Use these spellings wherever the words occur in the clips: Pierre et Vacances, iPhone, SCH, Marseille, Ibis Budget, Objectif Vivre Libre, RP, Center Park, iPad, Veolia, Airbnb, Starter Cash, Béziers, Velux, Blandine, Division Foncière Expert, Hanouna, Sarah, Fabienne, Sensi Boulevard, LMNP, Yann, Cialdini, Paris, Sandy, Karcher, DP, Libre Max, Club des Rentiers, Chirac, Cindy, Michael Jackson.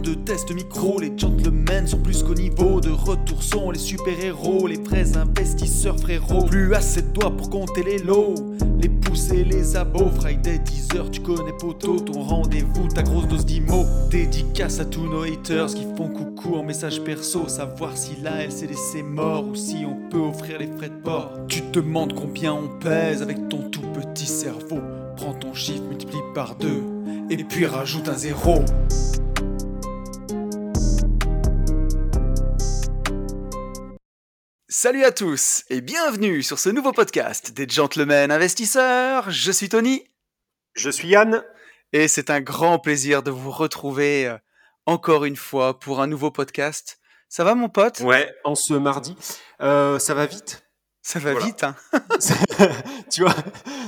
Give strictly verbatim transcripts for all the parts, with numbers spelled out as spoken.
de tests micro. Les gentlemen sont plus qu'au niveau. De retour sont les super-héros. Les vrais investisseurs frérots. Plus assez de doigts pour compter les lots. Les pousser, les abos. Friday, dix heures, tu connais poteau. Ton rendez-vous, ta grosse dose d'I M O. Dédicace à tous nos haters qui font coucou en message perso. Savoir si la L C D c'est mort ou si on peut offrir les frais de port. Tu te demandes combien on pèse avec ton tout petit cerveau. Prends ton chiffre, multiplie par deux et puis rajoute un zéro. Salut à tous et bienvenue sur ce nouveau podcast des Gentlemen Investisseurs. Je suis Tony. Je suis Yann. Et c'est un grand plaisir de vous retrouver encore une fois pour un nouveau podcast. Ça va mon pote ? Ouais, en ce mardi. Euh, ça va vite. Ça va voilà. vite, hein. ça, tu vois,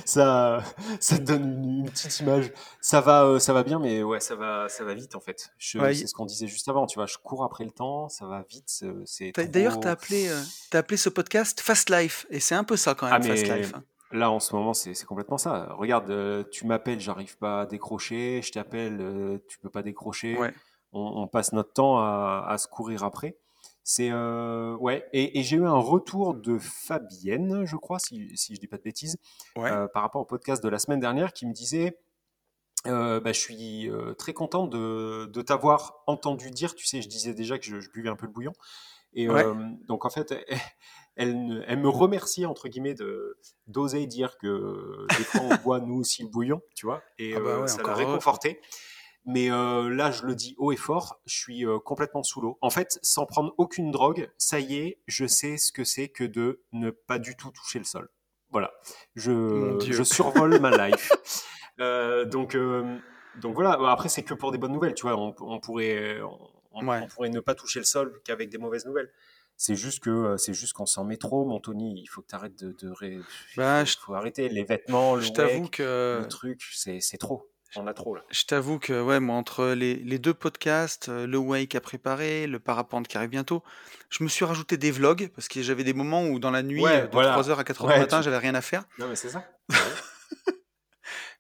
ça, ça te donne une, une petite image. Ça va, ça va bien, mais ouais, ça va, ça va vite en fait. Je, ouais, c'est y... ce qu'on disait juste avant. Tu vois, je cours après le temps, ça va vite. C'est t'as, trop... D'ailleurs, t'as appelé, euh, t'as appelé ce podcast Fast Life, et c'est un peu ça quand même. Ah, Fast Life. Hein. Là, en ce moment, c'est, c'est complètement ça. Regarde, euh, tu m'appelles, j'arrive pas à décrocher. Je t'appelle, euh, tu peux pas décrocher. Ouais. On, on passe notre temps à, à se courir après. C'est euh, ouais et, et j'ai eu un retour de Fabienne, je crois, si, si je dis pas de bêtises, ouais. euh, par rapport au podcast de la semaine dernière, qui me disait euh, bah, je suis euh, très content de, de t'avoir entendu dire, tu sais, je disais déjà que je, je buvais un peu le bouillon, et ouais. euh, donc en fait elle, elle, elle me remercie entre guillemets de, d'oser dire que des fois on boit nous aussi le bouillon, tu vois, et ah bah ouais, euh, ça l'a réconforté. Mais euh, là, je le dis haut et fort, je suis euh, complètement sous l'eau. En fait, sans prendre aucune drogue, ça y est, je sais ce que c'est que de ne pas du tout toucher le sol. Voilà, je, je survole ma life. Euh, donc, euh, donc voilà, après, c'est que pour des bonnes nouvelles, tu vois. On, on, pourrait, on, ouais. on pourrait ne pas toucher le sol qu'avec des mauvaises nouvelles. C'est juste, que, c'est juste qu'on s'en met trop, mon Tony. Il faut que tu arrêtes de... de ré... bah, faut, faut arrêter les vêtements, le mec, que... le truc, c'est, c'est trop. On a trop là. Je t'avoue que ouais, moi, entre les, les deux podcasts, le wake à préparer, le parapente qui arrive bientôt, je me suis rajouté des vlogs parce que j'avais des moments où dans la nuit, ouais, de voilà. trois heures à quatre heures ouais, du matin, tu... j'avais rien à faire. Non, mais c'est ça. Ouais.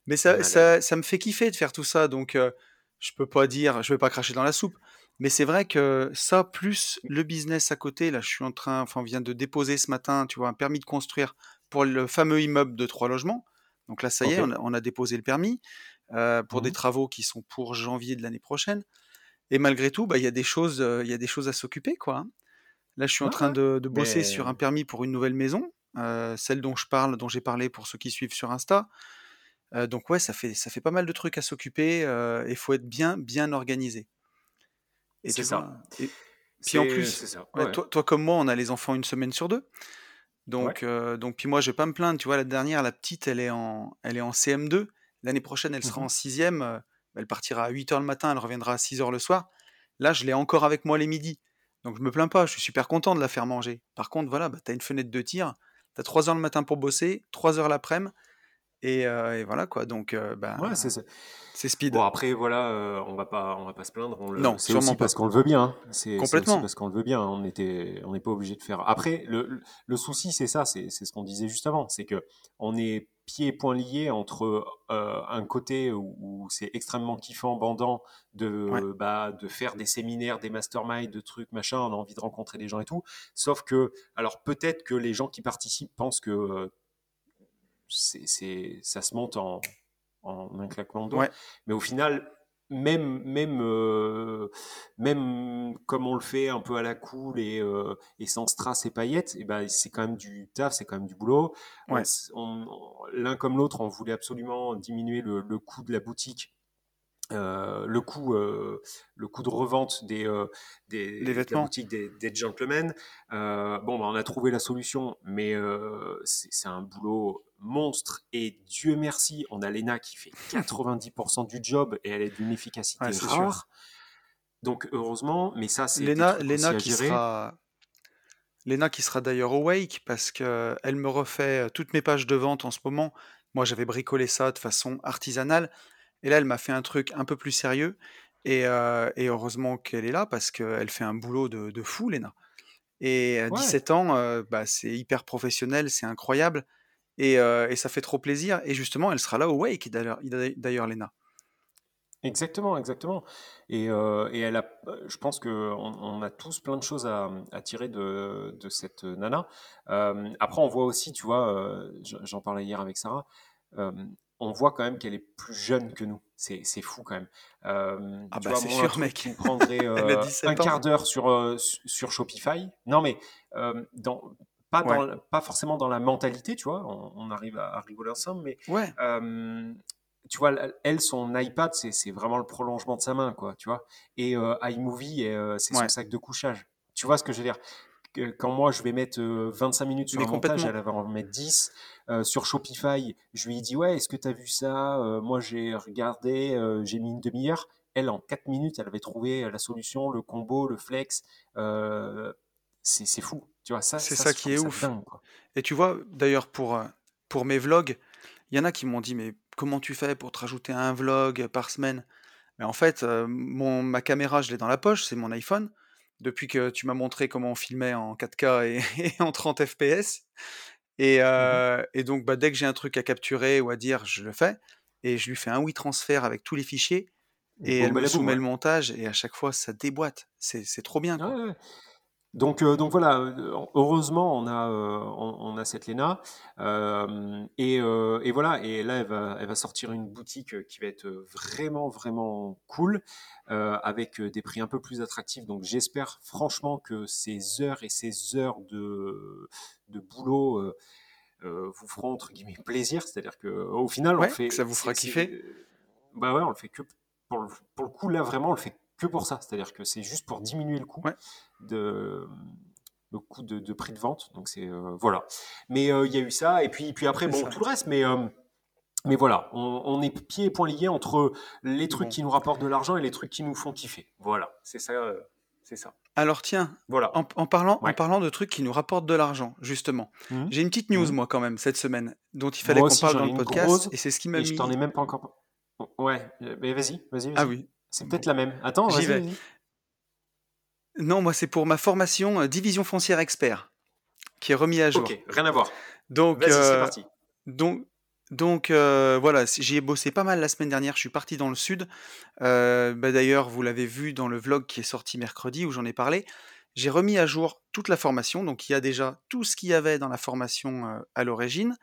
Mais ça, ouais, ça, ça me fait kiffer de faire tout ça. Donc, euh, je peux pas dire, je vais pas cracher dans la soupe. Mais c'est vrai que ça, plus le business à côté, là, je suis en train, enfin, on vient de déposer ce matin, tu vois, un permis de construire pour le fameux immeuble de trois logements. Donc là, ça okay. y est, on a, on a déposé le permis. Euh, pour mmh. des travaux qui sont pour janvier de l'année prochaine. Et malgré tout, bah, y a des choses, il euh, y a des choses à s'occuper, quoi. Là, je suis ah, en train de, de bosser mais... sur un permis pour une nouvelle maison, euh, celle dont je parle, dont j'ai parlé pour ceux qui suivent sur Insta. Euh, donc ouais, ça fait, ça fait pas mal de trucs à s'occuper. Il euh, faut être bien, bien organisé. Et c'est ça. Et... Puis en plus, c'est ça. Ouais, ouais. Toi, toi comme moi, on a les enfants une semaine sur deux. Donc, ouais. euh, donc puis moi, je vais pas me plaindre. Tu vois, la dernière, la petite, elle est en, elle est en C M deux. L'année prochaine, elle sera mmh. en sixième, elle partira à huit heures le matin, elle reviendra à six heures le soir. Là, je l'ai encore avec moi les midis, donc je me plains pas, je suis super content de la faire manger. Par contre, voilà, bah, tu as une fenêtre de tir, tu as trois heures le matin pour bosser, trois heures l'après-midi, et, euh, et voilà quoi, donc euh, bah, ouais, c'est, c'est... c'est speed. Bon, après, voilà, euh, on va pas, on va pas se plaindre, on le... non, c'est sûrement aussi pas. Parce qu'on le veut bien, hein. c'est, Complètement. c'est aussi parce qu'on le veut bien, on était, on n'est pas obligé de faire. Après, le, le souci, c'est ça, c'est, c'est ce qu'on disait juste avant, c'est qu'on est... pieds et poings liés entre euh, un côté où, où c'est extrêmement kiffant, bandant, de, ouais. bah, de faire des séminaires, des masterminds, de trucs, machin, on a envie de rencontrer des gens et tout. Sauf que, alors peut-être que les gens qui participent pensent que euh, c'est, c'est, ça se monte en, en un claquement de doigts. Ouais. Mais au final, même, même, euh, même comme on le fait un peu à la cool et, euh, et sans strass et paillettes, et ben, c'est quand même du taf, c'est quand même du boulot. Ouais. On, on, l'un comme l'autre, on voulait absolument diminuer le, le coût de la boutique, euh, le, coût, euh, le coût de revente des, euh, des, des vêtements. De la boutique des, des gentlemen. Euh, bon, ben, on a trouvé la solution, mais euh, c'est, c'est un boulot... monstre, et Dieu merci, on a Léna qui fait quatre-vingt-dix pour cent du job et elle est d'une efficacité ouais, rare. Donc heureusement, mais ça c'est Léna, Léna qui sera Léna qui sera d'ailleurs au wake parce que elle me refait toutes mes pages de vente en ce moment. Moi, j'avais bricolé ça de façon artisanale et là elle m'a fait un truc un peu plus sérieux et, euh, et heureusement qu'elle est là parce qu'elle fait un boulot de, de fou, Léna. Et à ouais. dix-sept ans, euh, bah, c'est hyper professionnel, c'est incroyable. Et, euh, et ça fait trop plaisir. Et justement, elle sera là au wake, d'ailleurs, d'ailleurs Léna. Exactement, exactement. Et, euh, et elle a, je pense qu'on on a tous plein de choses à, à tirer de, de cette nana. Euh, après, on voit aussi, tu vois, euh, j'en parlais hier avec Sarah, euh, on voit quand même qu'elle est plus jeune que nous. C'est, c'est fou quand même. Euh, ah bah vois, c'est moi, sûr, mec. On prendrait euh, un quart d'heure sur, euh, sur Shopify. Non, mais euh, dans... Pas, dans, ouais. pas forcément dans la mentalité, tu vois, on, on arrive à, à rigoler ensemble, mais ouais. euh, tu vois, elle, son iPad, c'est, c'est vraiment le prolongement de sa main, quoi, tu vois, et euh, iMovie, et, euh, c'est ouais. son sac de couchage. Tu vois ce que je veux dire ? Quand moi, je vais mettre euh, vingt-cinq minutes sur mais un montage, elle va en mettre dix. Euh, sur Shopify, je lui dis, ouais, est-ce que tu as vu ça ? euh, Moi, j'ai regardé, euh, j'ai mis une demi-heure. Elle, en quatre minutes, elle avait trouvé la solution, le combo, le flex. Euh, c'est, c'est fou. Tu vois, ça, c'est ça, ça qui est ouf. Dingue, et tu vois, d'ailleurs, pour, pour mes vlogs, il y en a qui m'ont dit, mais comment tu fais pour te rajouter un vlog par semaine ? Mais en fait, euh, mon, ma caméra, je l'ai dans la poche, c'est mon iPhone. Depuis que tu m'as montré comment on filmait en quatre K et, et en trente F P S. Et, euh, mmh. et donc, bah, dès que j'ai un truc à capturer ou à dire, je le fais. Et je lui fais un We Transfer avec tous les fichiers. Et bon, elle bah, me soumet ouais. le montage. Et à chaque fois, ça déboîte. C'est, c'est trop bien, quoi. Ouais, ouais. Donc, euh, donc voilà, heureusement, on a, euh, on, on a cette Léna. Euh, et, euh, et voilà, et là, elle va, elle va sortir une boutique qui va être vraiment, vraiment cool, euh, avec des prix un peu plus attractifs. Donc, j'espère franchement que ces heures et ces heures de, de boulot euh, euh, vous feront, entre guillemets, plaisir. C'est-à-dire qu'au final, ouais, on fait... que ça vous fera c'est, kiffer. C'est, bah ouais, on le fait que... Pour le, pour le coup, là, vraiment, on le fait que pour ça, c'est-à-dire que c'est juste pour diminuer le coût, ouais. de, le coût de, de prix de vente, donc c'est, euh, voilà. Mais il euh, y a eu ça, et puis, puis après, c'est bon, ça. Tout le reste, mais, euh, mais voilà, on, on est pieds et poings liés entre les trucs bon. Qui nous rapportent de l'argent et les trucs qui nous font kiffer, voilà, c'est ça. Euh, c'est ça. Alors tiens, voilà. en, en, parlant, ouais. en parlant de trucs qui nous rapportent de l'argent, justement, mmh. j'ai une petite news, mmh. moi, quand même, cette semaine, dont il fallait moi qu'on aussi, parle dans le podcast, grosse, et c'est ce qui m'a mis... Je t'en ai même pas encore... Ouais, mais vas-y, vas-y, vas-y. Ah oui. C'est peut-être bon. La même. Attends, j'y vas-y. Vais. Non, moi, c'est pour ma formation euh, Division Foncière Expert, qui est remis à jour. Ok, rien à voir. Donc, vas-y, euh, c'est parti. Donc, donc euh, voilà, j'y ai bossé pas mal la semaine dernière. Je suis parti dans le sud. Euh, bah, d'ailleurs, vous l'avez vu dans le vlog qui est sorti mercredi, où j'en ai parlé. J'ai remis à jour toute la formation. Donc, il y a déjà tout ce qu'il y avait dans la formation euh, à l'origine.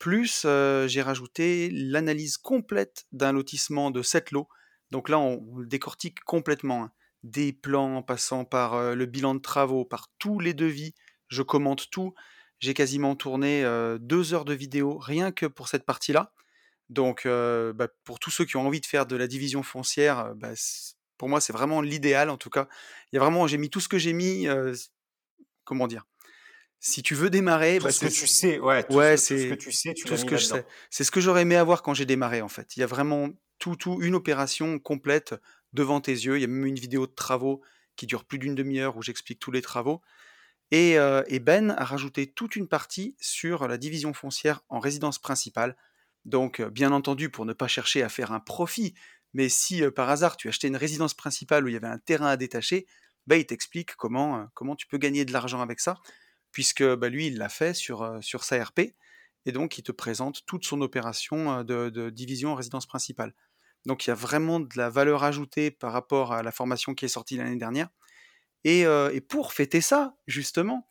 Plus, euh, j'ai rajouté l'analyse complète d'un lotissement de sept lots. Donc là, on le décortique complètement, hein. Des plans en passant par euh, le bilan de travaux, par tous les devis, je commente tout. J'ai quasiment tourné euh, deux heures de vidéo rien que pour cette partie-là. Donc euh, bah, pour tous ceux qui ont envie de faire de la division foncière, euh, bah, pour moi, c'est vraiment l'idéal en tout cas. Il y a vraiment, j'ai mis tout ce que j'ai mis, euh, comment dire ? Si tu veux démarrer, tout bah, ce c'est... que tu sais, ouais, tout, ouais, ce, que, c'est... tout ce que tu sais, tu tout ce que je sais. C'est ce que j'aurais aimé avoir quand j'ai démarré en fait. Il y a vraiment tout, tout, une opération complète devant tes yeux. Il y a même une vidéo de travaux qui dure plus d'une demi-heure où j'explique tous les travaux. Et, euh, et Ben a rajouté toute une partie sur la division foncière en résidence principale. Donc, euh, bien entendu, pour ne pas chercher à faire un profit, mais si euh, par hasard tu achetais une résidence principale où il y avait un terrain à détacher, bah, il t'explique comment, euh, comment tu peux gagner de l'argent avec ça. Puisque bah, lui, il l'a fait sur, euh, sur sa R P, et donc il te présente toute son opération euh, de, de division en résidence principale. Donc il y a vraiment de la valeur ajoutée par rapport à la formation qui est sortie l'année dernière. Et, euh, et pour fêter ça, justement,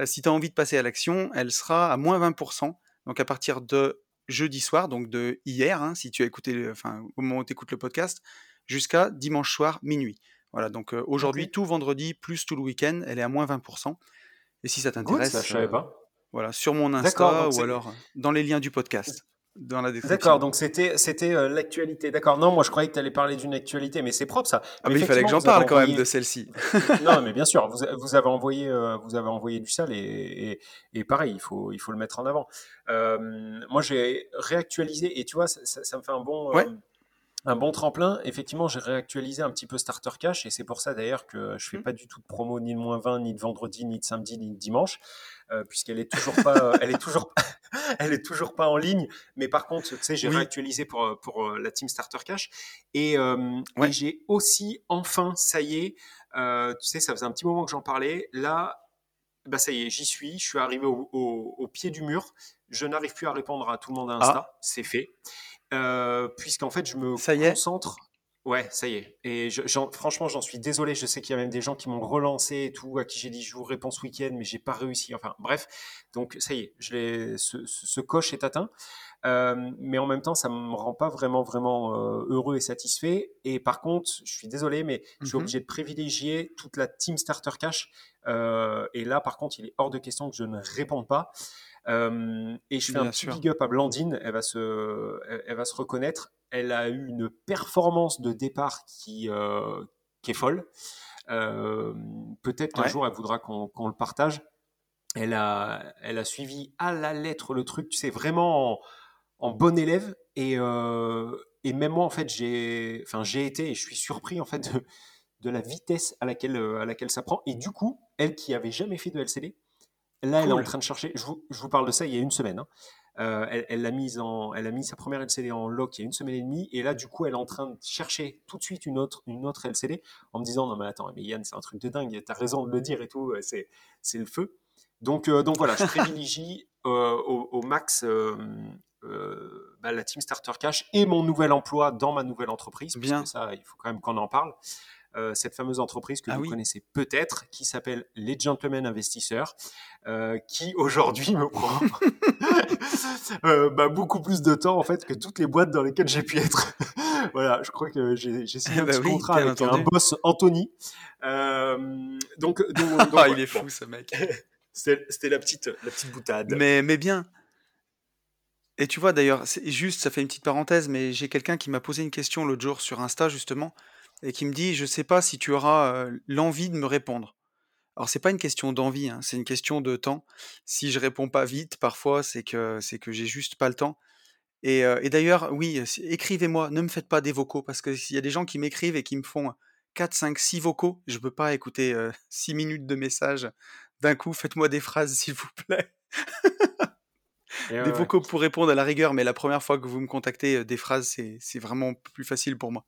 euh, si tu as envie de passer à l'action, elle sera à moins vingt pour cent, donc à partir de jeudi soir, donc de hier, hein, si tu as écouté le, enfin, au moment où tu écoutes le podcast, jusqu'à dimanche soir, minuit. Voilà, donc euh, aujourd'hui, okay. Tout vendredi, plus tout le week-end, elle est à moins vingt pour cent. Et si ça t'intéresse, good, ça, je savais pas. Euh, voilà, sur mon Insta ou c'est... alors dans les liens du podcast, dans la description. D'accord, donc c'était, c'était euh, l'actualité. D'accord, non, moi je croyais que tu allais parler d'une actualité, mais c'est propre ça. Ah mais il fallait que j'en parle envoyé... quand même de celle-ci. Non, mais bien sûr, vous, vous, avez, envoyé, euh, vous avez envoyé du sale et, et, et pareil, il faut, il faut le mettre en avant. Euh, moi j'ai réactualisé et tu vois, ça, ça, ça me fait un bon... Euh, ouais. Un bon tremplin, effectivement, j'ai réactualisé un petit peu Starter Cash et c'est pour ça d'ailleurs que je fais mmh. pas du tout de promo ni de moins vingt, ni de vendredi, ni de samedi, ni de dimanche, euh, puisqu'elle est toujours pas, elle est toujours, elle est toujours pas en ligne. Mais par contre, tu sais, j'ai oui. réactualisé pour pour la team Starter Cash et, euh, ouais. et j'ai aussi enfin, ça y est, euh, tu sais, ça faisait un petit moment que j'en parlais. Là, bah ça y est, j'y suis, je suis arrivé au, au, au pied du mur. Je n'arrive plus à répondre à tout le monde à Insta, ah. c'est fait. Euh, puisqu'en fait, je me concentre Ouais, ça y est. Et je, j'en, franchement, j'en suis désolé. Je sais qu'il y a même des gens qui m'ont relancé et tout, à qui j'ai dit je vous réponds ce week-end, mais j'ai pas réussi. Enfin, bref. Donc, ça y est, je l'ai, ce, ce, ce coche est atteint. Euh, mais en même temps, ça me rend pas vraiment, vraiment euh, heureux et satisfait. Et par contre, je suis désolé, mais mm-hmm. je suis obligé de privilégier toute la team Starter Cash. Euh, et là, par contre, il est hors de question que je ne réponde pas. Euh, et je fais Bien un sûr. petit big up à Blandine. Elle va se, elle, elle va se reconnaître. Elle a eu une performance de départ qui, euh, qui est folle. Euh, peut-être qu'un ouais. jour, elle voudra qu'on, qu'on le partage. Elle a, elle a suivi à la lettre le truc. Tu sais, vraiment en, en bon élève. Et, euh, et même moi, en fait, j'ai, enfin, j'ai été et je suis surpris en fait, de, de la vitesse à laquelle, à laquelle ça prend. Et du coup, elle qui n'avait jamais fait de L C D, là, cool. elle est en train de chercher. Je vous, je vous parle de ça il y a une semaine. Hein. Euh, elle, elle, a mis en, elle a mis sa première L C D en lock il y a une semaine et demie, et là du coup elle est en train de chercher tout de suite une autre, une autre L C D en me disant non mais attends mais Yann c'est un truc de dingue, t'as raison de le dire et tout, c'est, c'est le feu. Donc, euh, donc voilà, je privilégie euh, au, au max euh, euh, bah, la team Starter Cash et mon nouvel emploi dans ma nouvelle entreprise. Bien. Parce que ça il faut quand même qu'on en parle. Euh, cette fameuse entreprise que ah vous oui. connaissez peut-être, qui s'appelle Les Gentlemen Investisseurs, euh, qui aujourd'hui me prend euh, bah, beaucoup plus de temps en fait que toutes les boîtes dans lesquelles j'ai pu être. Voilà, je crois que j'ai, j'ai signé eh un bah petit oui, contrat avec entendu. un boss Anthony. Euh, donc, donc, donc ah, il est fou bon. ce mec. c'était, c'était la petite, la petite boutade. Mais, mais bien. Et tu vois d'ailleurs, c'est juste, ça fait une petite parenthèse, mais j'ai quelqu'un qui m'a posé une question l'autre jour sur Insta justement. Et qui me dit, je ne sais pas si tu auras euh, l'envie de me répondre. Alors, ce n'est pas une question d'envie, hein, c'est une question de temps. Si je ne réponds pas vite, parfois, c'est que, c'est que je n'ai juste pas le temps. Et, euh, et d'ailleurs, oui, écrivez-moi, ne me faites pas des vocaux, parce qu'il y a des gens qui m'écrivent et qui me font quatre, cinq, six vocaux. Je ne peux pas écouter euh, six minutes de messages d'un coup. Faites-moi des phrases, s'il vous plaît. Des ouais. vocaux pour répondre à la rigueur, mais la première fois que vous me contactez, euh, des phrases, c'est, c'est vraiment plus facile pour moi.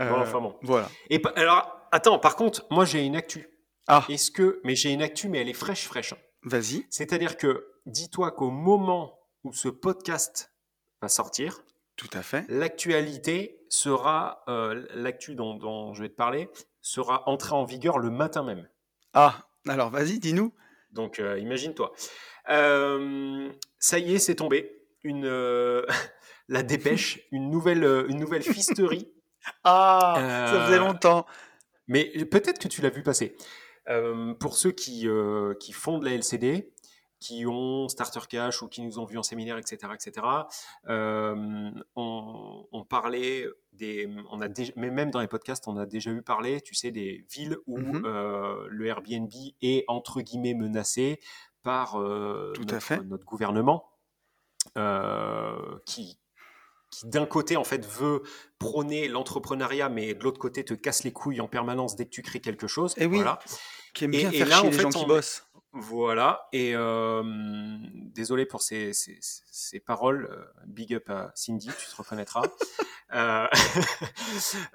Euh, bon, enfin bon. Voilà. Et pa- alors, attends, par contre, moi j'ai une actu. Ah. Est-ce que, mais j'ai une actu, mais elle est fraîche, fraîche. Vas-y. C'est-à-dire que, dis-toi qu'au moment où ce podcast va sortir, tout à fait. L'actualité sera, euh, l'actu dont, dont je vais te parler, sera entrée en vigueur le matin même. Ah, alors vas-y, dis-nous. Donc, euh, imagine-toi. Euh, ça y est, c'est tombé. Une, euh, la dépêche, une nouvelle, euh, une nouvelle fisterie. Ah, euh, ça faisait longtemps. Mais peut-être que tu l'as vu passer. Euh, pour ceux qui, euh, qui font de la L C D, qui ont Starter Cash ou qui nous ont vus en séminaire, et cetera, et cetera. Euh, on, on parlait des, on a déjà, mais même dans les podcasts, on a déjà eu parlé, tu sais, des villes où mm-hmm. euh, le Airbnb est entre guillemets menacé par euh, Tout notre, à fait. notre gouvernement, euh, qui. qui d'un côté en fait veut prôner l'entrepreneuriat, mais de l'autre côté te casse les couilles en permanence dès que tu crées quelque chose. Et oui, voilà. Qui aime bien et, faire et là, chier les fait, gens on... qui bossent. Voilà, et euh, désolé pour ces, ces, ces paroles, big up à Cindy, tu te reconnaîtras. euh...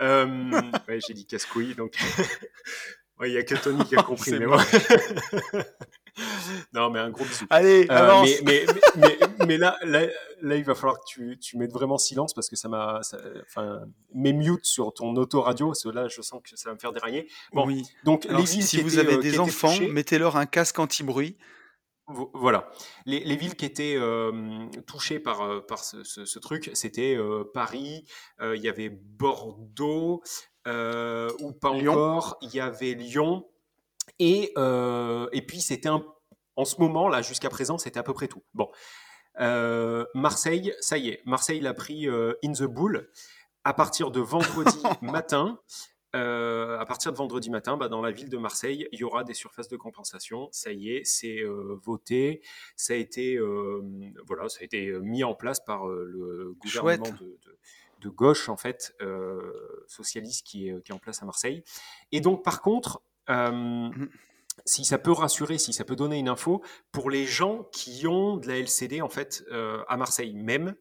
euh... Ouais, j'ai dit casse-couille, donc... Il ouais, n'y a que Tony qui a compris, mais moi... non, mais un gros bisou. Allez, euh, avance. Mais, mais, mais, mais, mais là, là, là, il va falloir que tu, tu mettes vraiment silence parce que ça m'a... Ça, enfin, mes mutes sur ton autoradio, parce que là, je sens que ça va me faire dérailler. Bon, oui. Donc, alors, les villes si qui vous étaient, avez des enfants, touchées, mettez-leur un casque anti-bruit. Voilà. Les, les villes qui étaient euh, touchées par, par ce, ce, ce truc, c'était euh, Paris, il euh, y avait Bordeaux... Euh, ou pas encore, il y avait Lyon et, euh, et puis c'était un, en ce moment là jusqu'à présent c'était à peu près tout. Bon, euh, Marseille, ça y est, Marseille l'a pris euh, in the bull à partir de vendredi matin. Euh, à partir de vendredi matin, bah, dans la ville de Marseille, il y aura des surfaces de compensation. Ça y est, c'est euh, voté. Ça a été euh, voilà, ça a été mis en place par euh, le gouvernement Chouette. de, de de gauche, en fait, euh, socialiste qui est, qui est en place à Marseille. Et donc, par contre, euh, mmh. si ça peut rassurer, si ça peut donner une info, pour les gens qui ont de la L C D, en fait, euh, à Marseille même,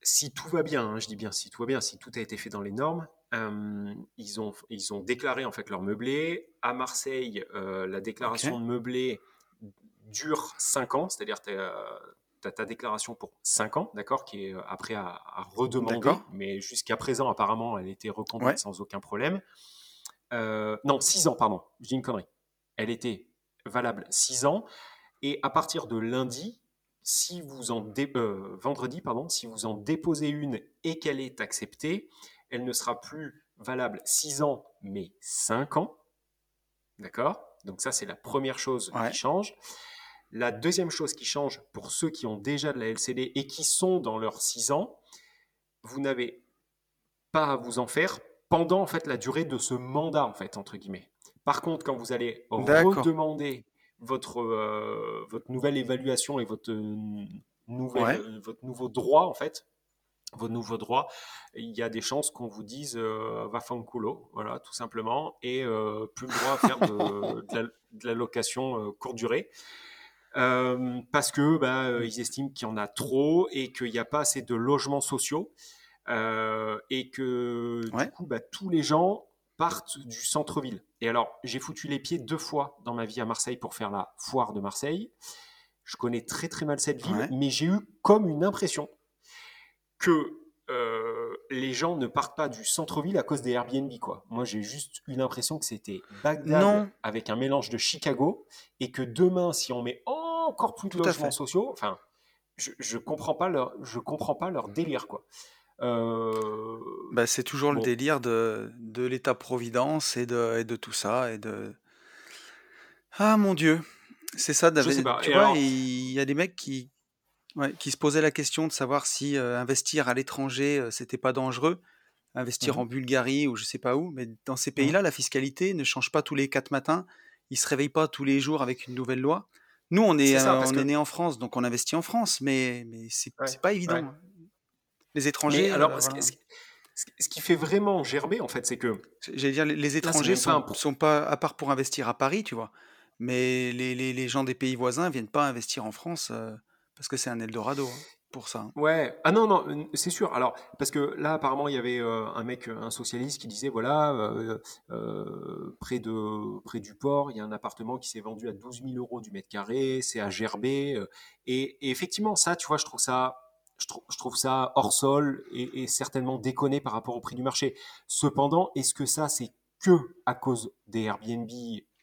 si tout va bien, hein, je dis bien si tout va bien, si tout a été fait dans les normes, euh, ils ont, ils ont déclaré, en fait, leur meublé. À Marseille, euh, la déclaration okay. de meublé dure cinq ans, c'est-à-dire... tu as ta déclaration pour cinq ans, d'accord, qui est après à, à redemander. D'accord. Mais jusqu'à présent, apparemment, elle était reconduite ouais. sans aucun problème. Euh, non, six ans, pardon, je dis une connerie. Elle était valable six ans. Et à partir de lundi, si vous en dé- euh, vendredi, pardon, si vous en déposez une et qu'elle est acceptée, elle ne sera plus valable six ans, mais cinq ans. D'accord ? Donc ça, c'est la première chose ouais. qui change. La deuxième chose qui change pour ceux qui ont déjà de la L C D et qui sont dans leurs six ans, vous n'avez pas à vous en faire pendant en fait, la durée de ce mandat, en fait, entre guillemets. Par contre, quand vous allez D'accord. redemander votre, euh, votre nouvelle évaluation et votre, euh, nouvelle, ouais. euh, votre nouveau droit, en fait, vos nouveaux droits, il y a des chances qu'on vous dise euh, « va faire un coulo », voilà, tout simplement, et euh, plus le droit à faire de, de, la, de la location euh, courte durée, euh, parce qu'ils bah, euh, estiment qu'il y en a trop et qu'il n'y a pas assez de logements sociaux, euh, et que ouais. du coup, bah, tous les gens partent du centre-ville. Et alors, j'ai foutu les pieds deux fois dans ma vie à Marseille pour faire la foire de Marseille. Je connais très très mal cette ville, ouais. mais j'ai eu comme une impression que euh, les gens ne partent pas du centre-ville à cause des Airbnb, quoi. Moi, j'ai juste eu l'impression que c'était Bagdad non. avec un mélange de Chicago et que demain, si on met encore plus de Tout logements sociaux, enfin, je, je comprends pas leur, je comprends pas leur délire, quoi. Euh... Bah, c'est toujours bon. Le délire de, de l'État-providence et de, et de tout ça et de... Ah mon Dieu, c'est ça David. Je sais pas. Tu et vois, alors... il y a des mecs qui, ouais, qui se posaient la question de savoir si euh, investir à l'étranger euh, c'était pas dangereux, investir mmh. en Bulgarie ou je sais pas où, mais dans ces pays-là mmh. la fiscalité ne change pas tous les quatre matins, ils se réveillent pas tous les jours avec une nouvelle loi. Nous on est, ça, euh, on que... est né en France, donc on investit en France, mais, mais c'est, ouais. c'est pas évident. Ouais. Hein. Les étrangers. Mais alors, euh, voilà. ce, ce, ce qui fait vraiment gerber, en fait, c'est que. J'allais dire, les, les étrangers ne sont, sont pas, à part pour investir à Paris, tu vois. Mais les, les, les gens des pays voisins ne viennent pas investir en France euh, parce que c'est un Eldorado hein, pour ça. Hein. Ouais. Ah non, non, c'est sûr. Alors, parce que là, apparemment, il y avait euh, un mec, un socialiste, qui disait voilà, euh, euh, près, de, près du port, il y a un appartement qui s'est vendu à douze mille euros du mètre carré, c'est à gerber. Euh, et, et effectivement, ça, tu vois, je trouve ça. Je trouve, je trouve ça hors sol et, et certainement déconné par rapport au prix du marché. Cependant, est-ce que ça, c'est que à cause des Airbnb ?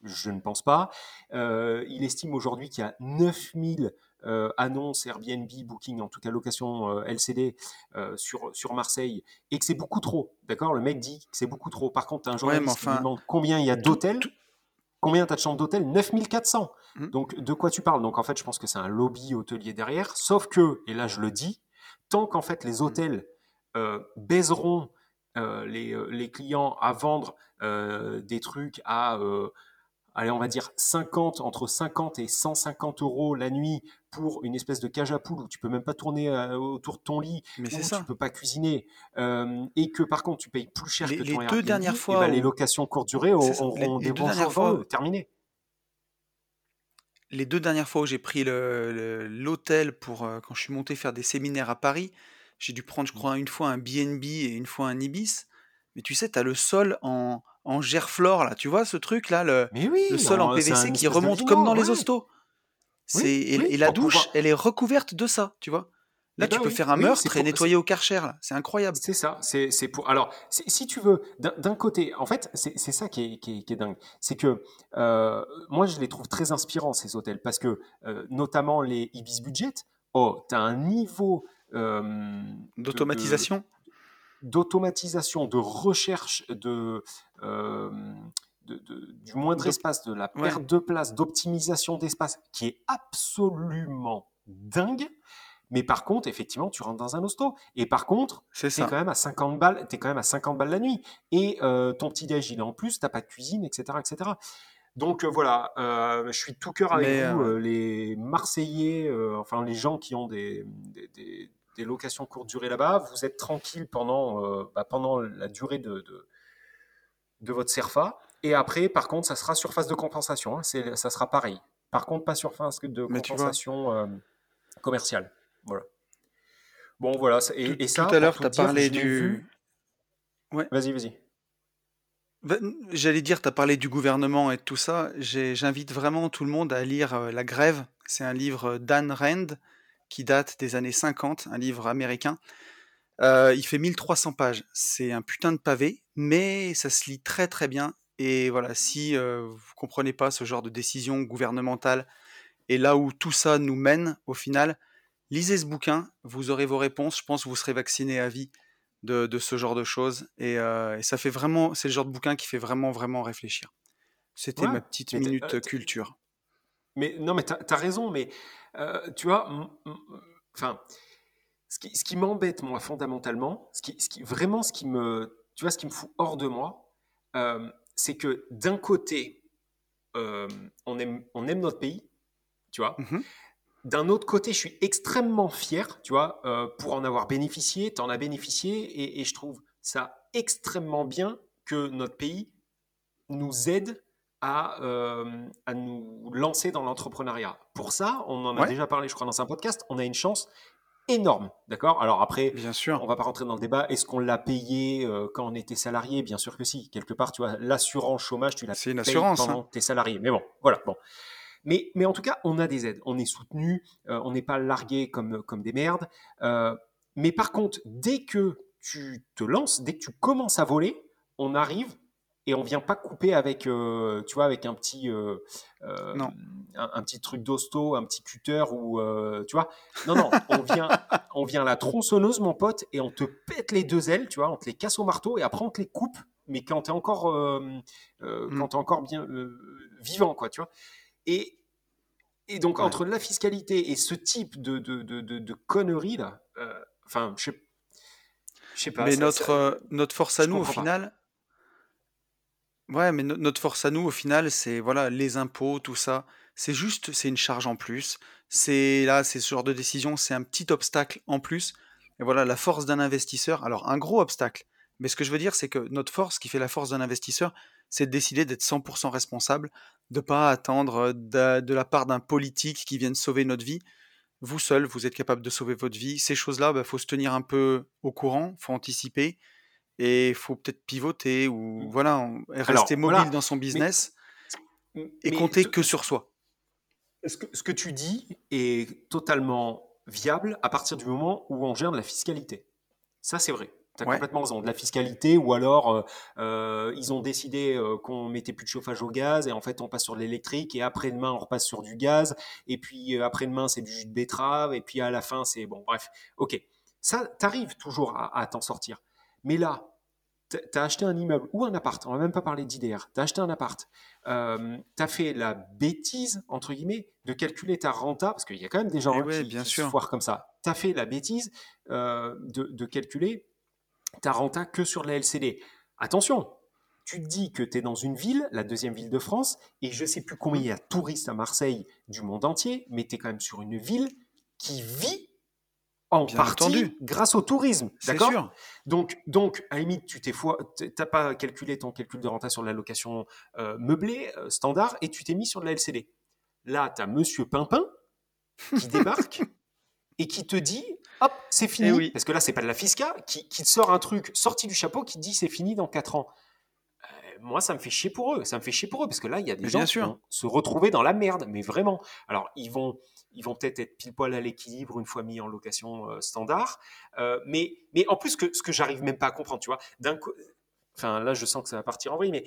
Je ne pense pas. Euh, il estime aujourd'hui qu'il y a neuf mille euh, annonces Airbnb, Booking, en tout cas location euh, L C D euh, sur, sur Marseille et que c'est beaucoup trop. D'accord ? Le mec dit que c'est beaucoup trop. Par contre, tu as un journaliste ouais, enfin... qui demande combien il y a d'hôtels ? Combien t'as de chambres d'hôtel ? neuf mille quatre cents. Mmh. Donc, de quoi tu parles ? Donc, en fait, je pense que c'est un lobby hôtelier derrière. Sauf que, et là, je le dis, tant qu'en fait, les hôtels euh, baiseront euh, les, les clients à vendre euh, des trucs à, euh, allez, on va dire, cinquante, entre cinquante et cent cinquante euros la nuit pour une espèce de cage à poules où tu peux même pas tourner euh, autour de ton lit, mais où c'est ça. Tu peux pas cuisiner, euh, et que par contre, tu payes plus cher les, que ton les Airbnb, deux dernières fois, ben, où... les locations courte durée auront des bons enfants terminés. Les deux dernières fois où j'ai pris le, le, l'hôtel pour euh, quand je suis monté faire des séminaires à Paris, j'ai dû prendre, je crois, une fois un B N B et une fois un Ibis. Mais tu sais, t'as le sol en, en gerflore, là. Tu vois ce truc, là, le, oui, le sol non, en P V C qui remonte comme dans ouais. les hostos. C'est, oui, et, oui, et la douche, pouvoir... elle est recouverte de ça, tu vois. Là, eh ben, tu peux oui, faire un oui, meurtre pour... et nettoyer c'est... au Karcher, là. C'est incroyable. C'est ça. C'est, c'est pour... Alors, c'est, si tu veux, d'un, d'un côté, en fait, c'est, c'est ça qui est, qui, est, qui est dingue. C'est que euh, moi, je les trouve très inspirants, ces hôtels, parce que euh, notamment les Ibis Budget, oh, tu as un niveau... Euh, d'automatisation de, de, D'automatisation, de recherche, de... Euh, De, de, du moindre espace, de la perte ouais. de place, d'optimisation d'espace, qui est absolument dingue. Mais par contre, effectivement, tu rentres dans un hosto. Et par contre, c'est t'es, quand même à cinquante balles, t'es quand même à cinquante balles la nuit. Et euh, ton petit-déj, il est en plus, t'as pas de cuisine, et cetera et cetera. Donc euh, voilà, euh, je suis tout cœur avec Mais, vous, euh, les Marseillais, euh, enfin les gens qui ont des, des, des, des locations courte durée là-bas. Vous êtes tranquille pendant, euh, bah, pendant la durée de, de, de votre SERFA. Et après, par contre, ça sera surface de compensation. Hein. C'est, ça sera pareil. Par contre, pas surface de compensation euh, commerciale. Voilà. Bon, voilà. Et, tout, et ça, tout à l'heure, tu as parlé du... Ouais. Vas-y, vas-y. Bah, j'allais dire, tu as parlé du gouvernement et de tout ça. J'ai, j'invite vraiment tout le monde à lire euh, La Grève. C'est un livre d'Anne Rand qui date des années cinquante, un livre américain. Euh, il fait mille trois cents pages, c'est un putain de pavé, mais ça se lit très très bien. Et voilà, si euh, vous ne comprenez pas ce genre de décision gouvernementale et là où tout ça nous mène au final, lisez ce bouquin, vous aurez vos réponses. Je pense que vous serez vacciné à vie de, de ce genre de choses. Et, euh, et ça fait vraiment, c'est le genre de bouquin qui fait vraiment vraiment réfléchir. C'était ouais, ma petite minute t'es, euh, t'es, culture. Mais non, mais t'as, t'as raison, mais euh, tu vois, enfin, ce qui, ce qui m'embête moi fondamentalement, ce qui, ce qui, vraiment ce qui me, tu vois, ce qui me fout hors de moi. Euh, c'est que d'un côté, euh, on, aime, on aime notre pays, tu vois. Mm-hmm. D'un autre côté, je suis extrêmement fier, tu vois, euh, pour en avoir bénéficié, t'en as bénéficié, et, et je trouve ça extrêmement bien que notre pays nous aide à, euh, à nous lancer dans l'entrepreneuriat. Pour ça, on en a ouais. déjà parlé, je crois, dans un podcast, on a une chance énorme, d'accord ? Alors après, bien sûr. On ne va pas rentrer dans le débat. Est-ce qu'on l'a payé euh, quand on était salarié ? Bien sûr que si. Quelque part, tu vois, l'assurance chômage, tu l'as payé pendant hein. tes salariés. Mais bon, voilà. Bon. Mais, mais en tout cas, on a des aides. On est soutenu. Euh, on n'est pas largué comme, comme des merdes. Euh, mais par contre, dès que tu te lances, dès que tu commences à voler, on arrive et on ne vient pas couper avec, euh, tu vois, avec un petit, euh, euh, un, un petit truc d'hosto, un petit cutter ou, euh, tu vois. Non, non, on vient, on vient à la tronçonneuse, mon pote, et on te pète les deux ailes, tu vois, on te les casse au marteau et après on te les coupe, mais quand t'es encore, euh, euh, mm. quand t'es encore bien euh, vivant, quoi, tu vois. Et, et donc, ouais. entre la fiscalité et ce type de, de, de, de, de conneries, là, enfin, euh, je sais, je sais pas. Mais ça, notre, ça, euh, notre force à nous, au final... Pas. Ouais, mais no- notre force à nous, au final, c'est voilà, les impôts, tout ça. C'est juste, c'est une charge en plus. C'est là, c'est ce genre de décision, c'est un petit obstacle en plus. Et voilà, la force d'un investisseur, alors un gros obstacle. Mais ce que je veux dire, c'est que notre force, qui fait la force d'un investisseur, c'est de décider d'être cent pour cent responsable, de ne pas attendre de, de la part d'un politique qui vienne sauver notre vie. Vous seul, vous êtes capable de sauver votre vie. Ces choses-là, bah, faut se tenir un peu au courant, faut anticiper. Et il faut peut-être pivoter ou voilà, on, rester Alors, mobile voilà. dans son business mais, et mais compter te, que sur soi. Ce que, ce que tu dis est totalement viable à partir du moment où on gère de la fiscalité. Ça, c'est vrai. T'as ouais. complètement raison, de la fiscalité ou alors euh, euh, ils ont décidé euh, qu'on mettait plus de chauffage au gaz et en fait on passe sur de l'électrique et après-demain on repasse sur du gaz et puis euh, après-demain c'est du jus de betterave et puis à la fin c'est bon bref, ok. Ça, t'arrives toujours à, à t'en sortir. Mais là, tu as acheté un immeuble ou un appart, on ne va même pas parler d'I D R, tu as acheté un appart, euh, tu as fait la bêtise, entre guillemets, de calculer ta renta, parce qu'il y a quand même des gens ouais, qui, bien qui sûr. se foirent comme ça. Tu as fait la bêtise euh, de, de calculer ta renta que sur la L C D. Attention, tu te dis que tu es dans une ville, la deuxième ville de France, et je ne sais plus combien il y a de touristes à Marseille du monde entier, mais tu es quand même sur une ville qui vit en bien partie entendu. Grâce au tourisme, d'accord ? C'est sûr. Donc, donc, à la limite, tu t'es fo... t'as pas calculé ton calcul de renta sur la location euh, meublée, euh, standard, et tu t'es mis sur de la L C D. Là, tu as Monsieur Pimpin qui débarque et qui te dit, hop, c'est fini. Oui. Parce que là, c'est pas de la fisca, qui, qui te sort un truc sorti du chapeau qui te dit, c'est fini dans quatre ans. Euh, moi, ça me fait chier pour eux. Ça me fait chier pour eux, parce que là, il y a des mais gens bien sûr. Qui vont se retrouver dans la merde, mais vraiment. Alors, ils vont... Ils vont peut-être être pile poil à l'équilibre une fois mis en location euh, standard. Euh, mais, mais en plus, que, ce que j'arrive même pas à comprendre, tu vois, d'un coup, enfin là, je sens que ça va partir en vrille, mais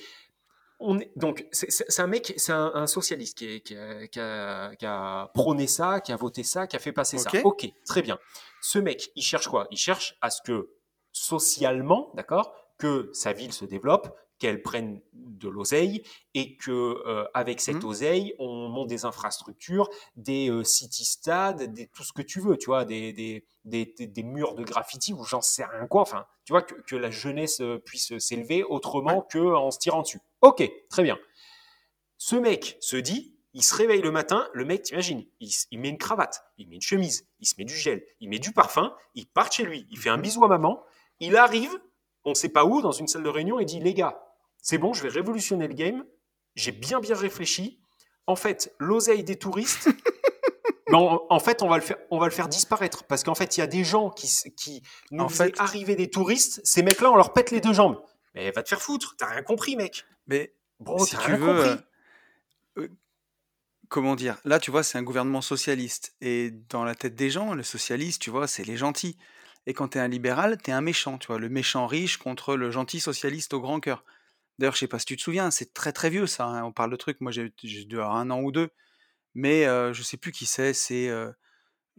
on est, donc, c'est, c'est un mec, c'est un, un socialiste qui, est, qui, a, qui, a, qui a prôné ça, qui a voté ça, qui a fait passer okay. ça. Ok, très bien. Ce mec, il cherche quoi ? Il cherche à ce que, socialement, d'accord, que sa ville se développe, qu'elles prennent de l'oseille et que euh, avec cette mmh. oseille, on monte des infrastructures, des euh, city-stades, des, tout ce que tu veux, tu vois, des, des, des, des murs de graffiti ou j'en sais rien quoi, enfin, tu vois, que, que la jeunesse puisse s'élever autrement ouais. qu'en se tirant dessus. Ok, très bien. Ce mec se dit, il se réveille le matin, le mec, t'imagines, il, il met une cravate, il met une chemise, il se met du gel, il met du parfum, il part chez lui, il fait un bisou à maman, il arrive, on ne sait pas où, dans une salle de réunion et dit, les gars, c'est bon, je vais révolutionner le game. J'ai bien, bien réfléchi. En fait, l'oseille des touristes, ben on, en fait, on va, le faire, on va le faire disparaître. Parce qu'en fait, il y a des gens qui, qui nous en faisaient fait... arriver des touristes. Ces mecs-là, on leur pète les deux jambes. Mais va te faire foutre. T'as rien compris, mec. Mais Bro, si t'as tu rien veux, compris. Euh, comment dire, là, tu vois, c'est un gouvernement socialiste. Et dans la tête des gens, le socialiste, tu vois, c'est les gentils. Et quand t'es un libéral, t'es un méchant, tu vois, le méchant riche contre le gentil socialiste au grand cœur. D'ailleurs, je sais pas si tu te souviens, c'est très très vieux ça, hein, on parle de trucs, moi j'ai, j'ai dû avoir un an ou deux, mais euh, je sais plus qui c'est, c'est euh,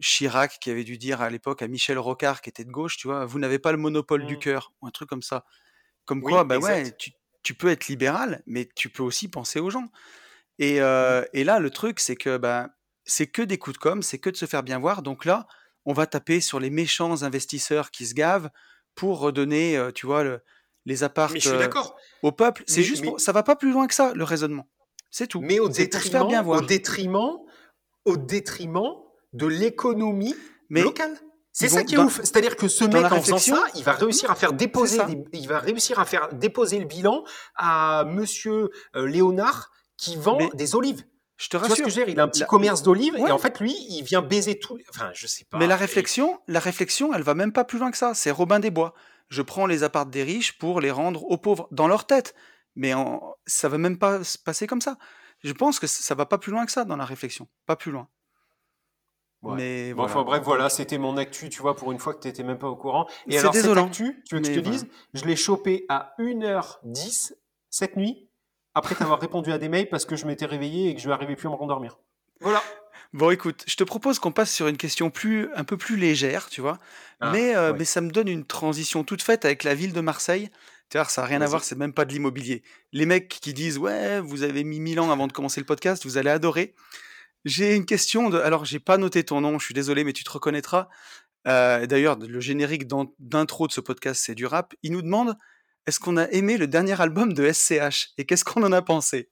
Chirac qui avait dû dire à l'époque à Michel Rocard, qui était de gauche, tu vois, vous n'avez pas le monopole mmh. du cœur, ou un truc comme ça. Comme oui, quoi, bah exact. ouais, tu, tu peux être libéral, mais tu peux aussi penser aux gens. Et, euh, et là, le truc, c'est que bah, c'est que des coups de com', c'est que de se faire bien voir, donc là, on va taper sur les méchants investisseurs qui se gavent pour redonner, euh, tu vois, le... les apparts euh, au peuple, c'est mais, juste mais... Pour... ça va pas plus loin que ça, le raisonnement, c'est tout. Mais au détriment, bien voir. au détriment, au détriment de l'économie mais locale. C'est ça qui est dans, ouf. C'est-à-dire que ce mec, en faisant ça, il va réussir à faire déposer, des, il va réussir à faire déposer le bilan à Monsieur euh, Léonard qui vend mais... des olives. Je te rassure. Tu vois ce que je veux dire, il a un petit la... commerce d'olives ouais. et en fait lui, il vient baiser tout. Enfin, je sais pas. Mais la réflexion, et... la réflexion, elle va même pas plus loin que ça. C'est Robin des Bois. Je prends les apparts des riches pour les rendre aux pauvres, dans leur tête. Mais en... ça ne va même pas se passer comme ça. Je pense que ça ne va pas plus loin que ça dans la réflexion. Pas plus loin. Ouais. Mais bon, voilà. Enfin bref, voilà, c'était mon actu, tu vois, pour une fois que tu n'étais même pas au courant. Et c'est alors, désolant. Cette actu, tu veux que je te dise, voilà. Je l'ai chopée à une heure dix cette nuit, après t'avoir répondu à des mails parce que je m'étais réveillé et que je n'arrivais plus à me rendormir. Voilà. Bon, écoute, je te propose qu'on passe sur une question plus, un peu plus légère, tu vois, ah, mais, euh, ouais. mais ça me donne une transition toute faite avec la ville de Marseille. Tu vois, ça n'a rien Vas-y. à voir, c'est même pas de l'immobilier. Les mecs qui disent « Ouais, vous avez mis mille ans avant de commencer le podcast, vous allez adorer ». J'ai une question de... Alors, j'ai pas noté ton nom, je suis désolé, mais tu te reconnaîtras. Euh, d'ailleurs, le générique d'intro de ce podcast, c'est du rap. Il nous demande « Est-ce qu'on a aimé le dernier album de S C H et qu'est-ce qu'on en a pensé ?»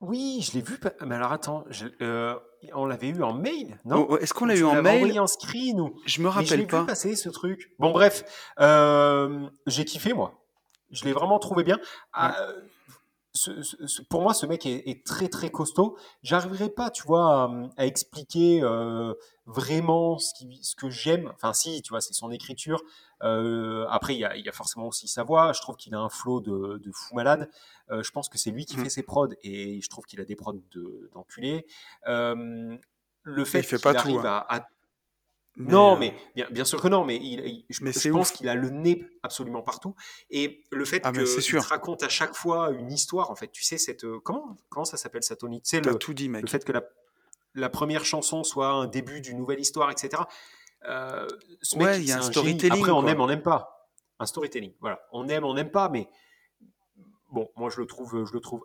Oui, je l'ai vu. Mais alors, attends... Je... Euh... On l'avait eu en mail, non oh, Est-ce qu'on l'a tu eu en mail envoyé en screen ou... Je me rappelle je l'ai pas. Vu passer ce truc. Bon, bref, euh, j'ai kiffé moi. Je l'ai vraiment trouvé bien. Ouais. Euh, ce, ce, pour moi, ce mec est, est très très costaud. J'arriverai pas, tu vois, à, à expliquer euh, vraiment ce, qui, ce que j'aime. Enfin, si, tu vois, c'est son écriture. Euh, après, il y a, y a forcément aussi sa voix. Je trouve qu'il a un flow de, de fou malade. Euh, je pense que c'est lui qui mmh. fait ses prods et je trouve qu'il a des prods de, d'enculé. Euh, le fait il fait qu'il pas arrive tout, hein. à, à... Mais non, euh... mais bien, bien sûr que non, mais, il, il, je, mais je pense ouf. qu'il a le nez absolument partout. Et le fait ah, qu'il raconte à chaque fois une histoire, en fait, tu sais, cette comment, comment ça s'appelle ça, Tony ? Tu sais, le, tout dit, mec. Le fait que la, la première chanson soit un début d'une nouvelle histoire, et cetera. Euh, ce ouais, il y a un, un storytelling. Après, on quoi. aime, on n'aime pas. Un storytelling, voilà. On aime, on n'aime pas, mais... Bon, moi, je le trouve, je le trouve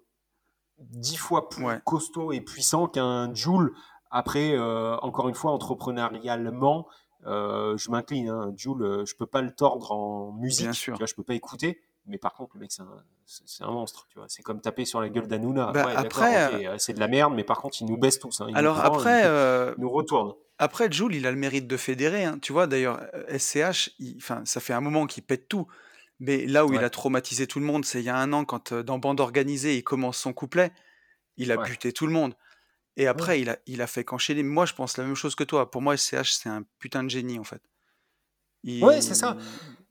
dix fois plus ouais. costaud et puissant qu'un Jules. Après, euh, encore une fois, entrepreneurialement, euh, je m'incline. Hein. Jules, je peux pas le tordre en musique. Bien sûr. Tu vois, je peux pas écouter. Mais par contre, le mec, c'est un, c'est, c'est un monstre. Tu vois, c'est comme taper sur la gueule d'Hanouna. Bah, ouais, après, okay, euh... c'est de la merde. Mais par contre, il nous baisse tous. Hein. Il Alors nous prend, après, il, euh... il nous retourne. Après, Jules, il a le mérite de fédérer. Hein. Tu vois, d'ailleurs, S C H, il... enfin, ça fait un moment qu'il pète tout. Mais là où ouais. il a traumatisé tout le monde, c'est il y a un an, quand euh, dans Bande Organisée, il commence son couplet, il a ouais. buté tout le monde. Et après, ouais. il, a, il a fait qu'enchaîner. Moi, je pense la même chose que toi. Pour moi, S C H, c'est un putain de génie, en fait. Il, ouais, c'est ça.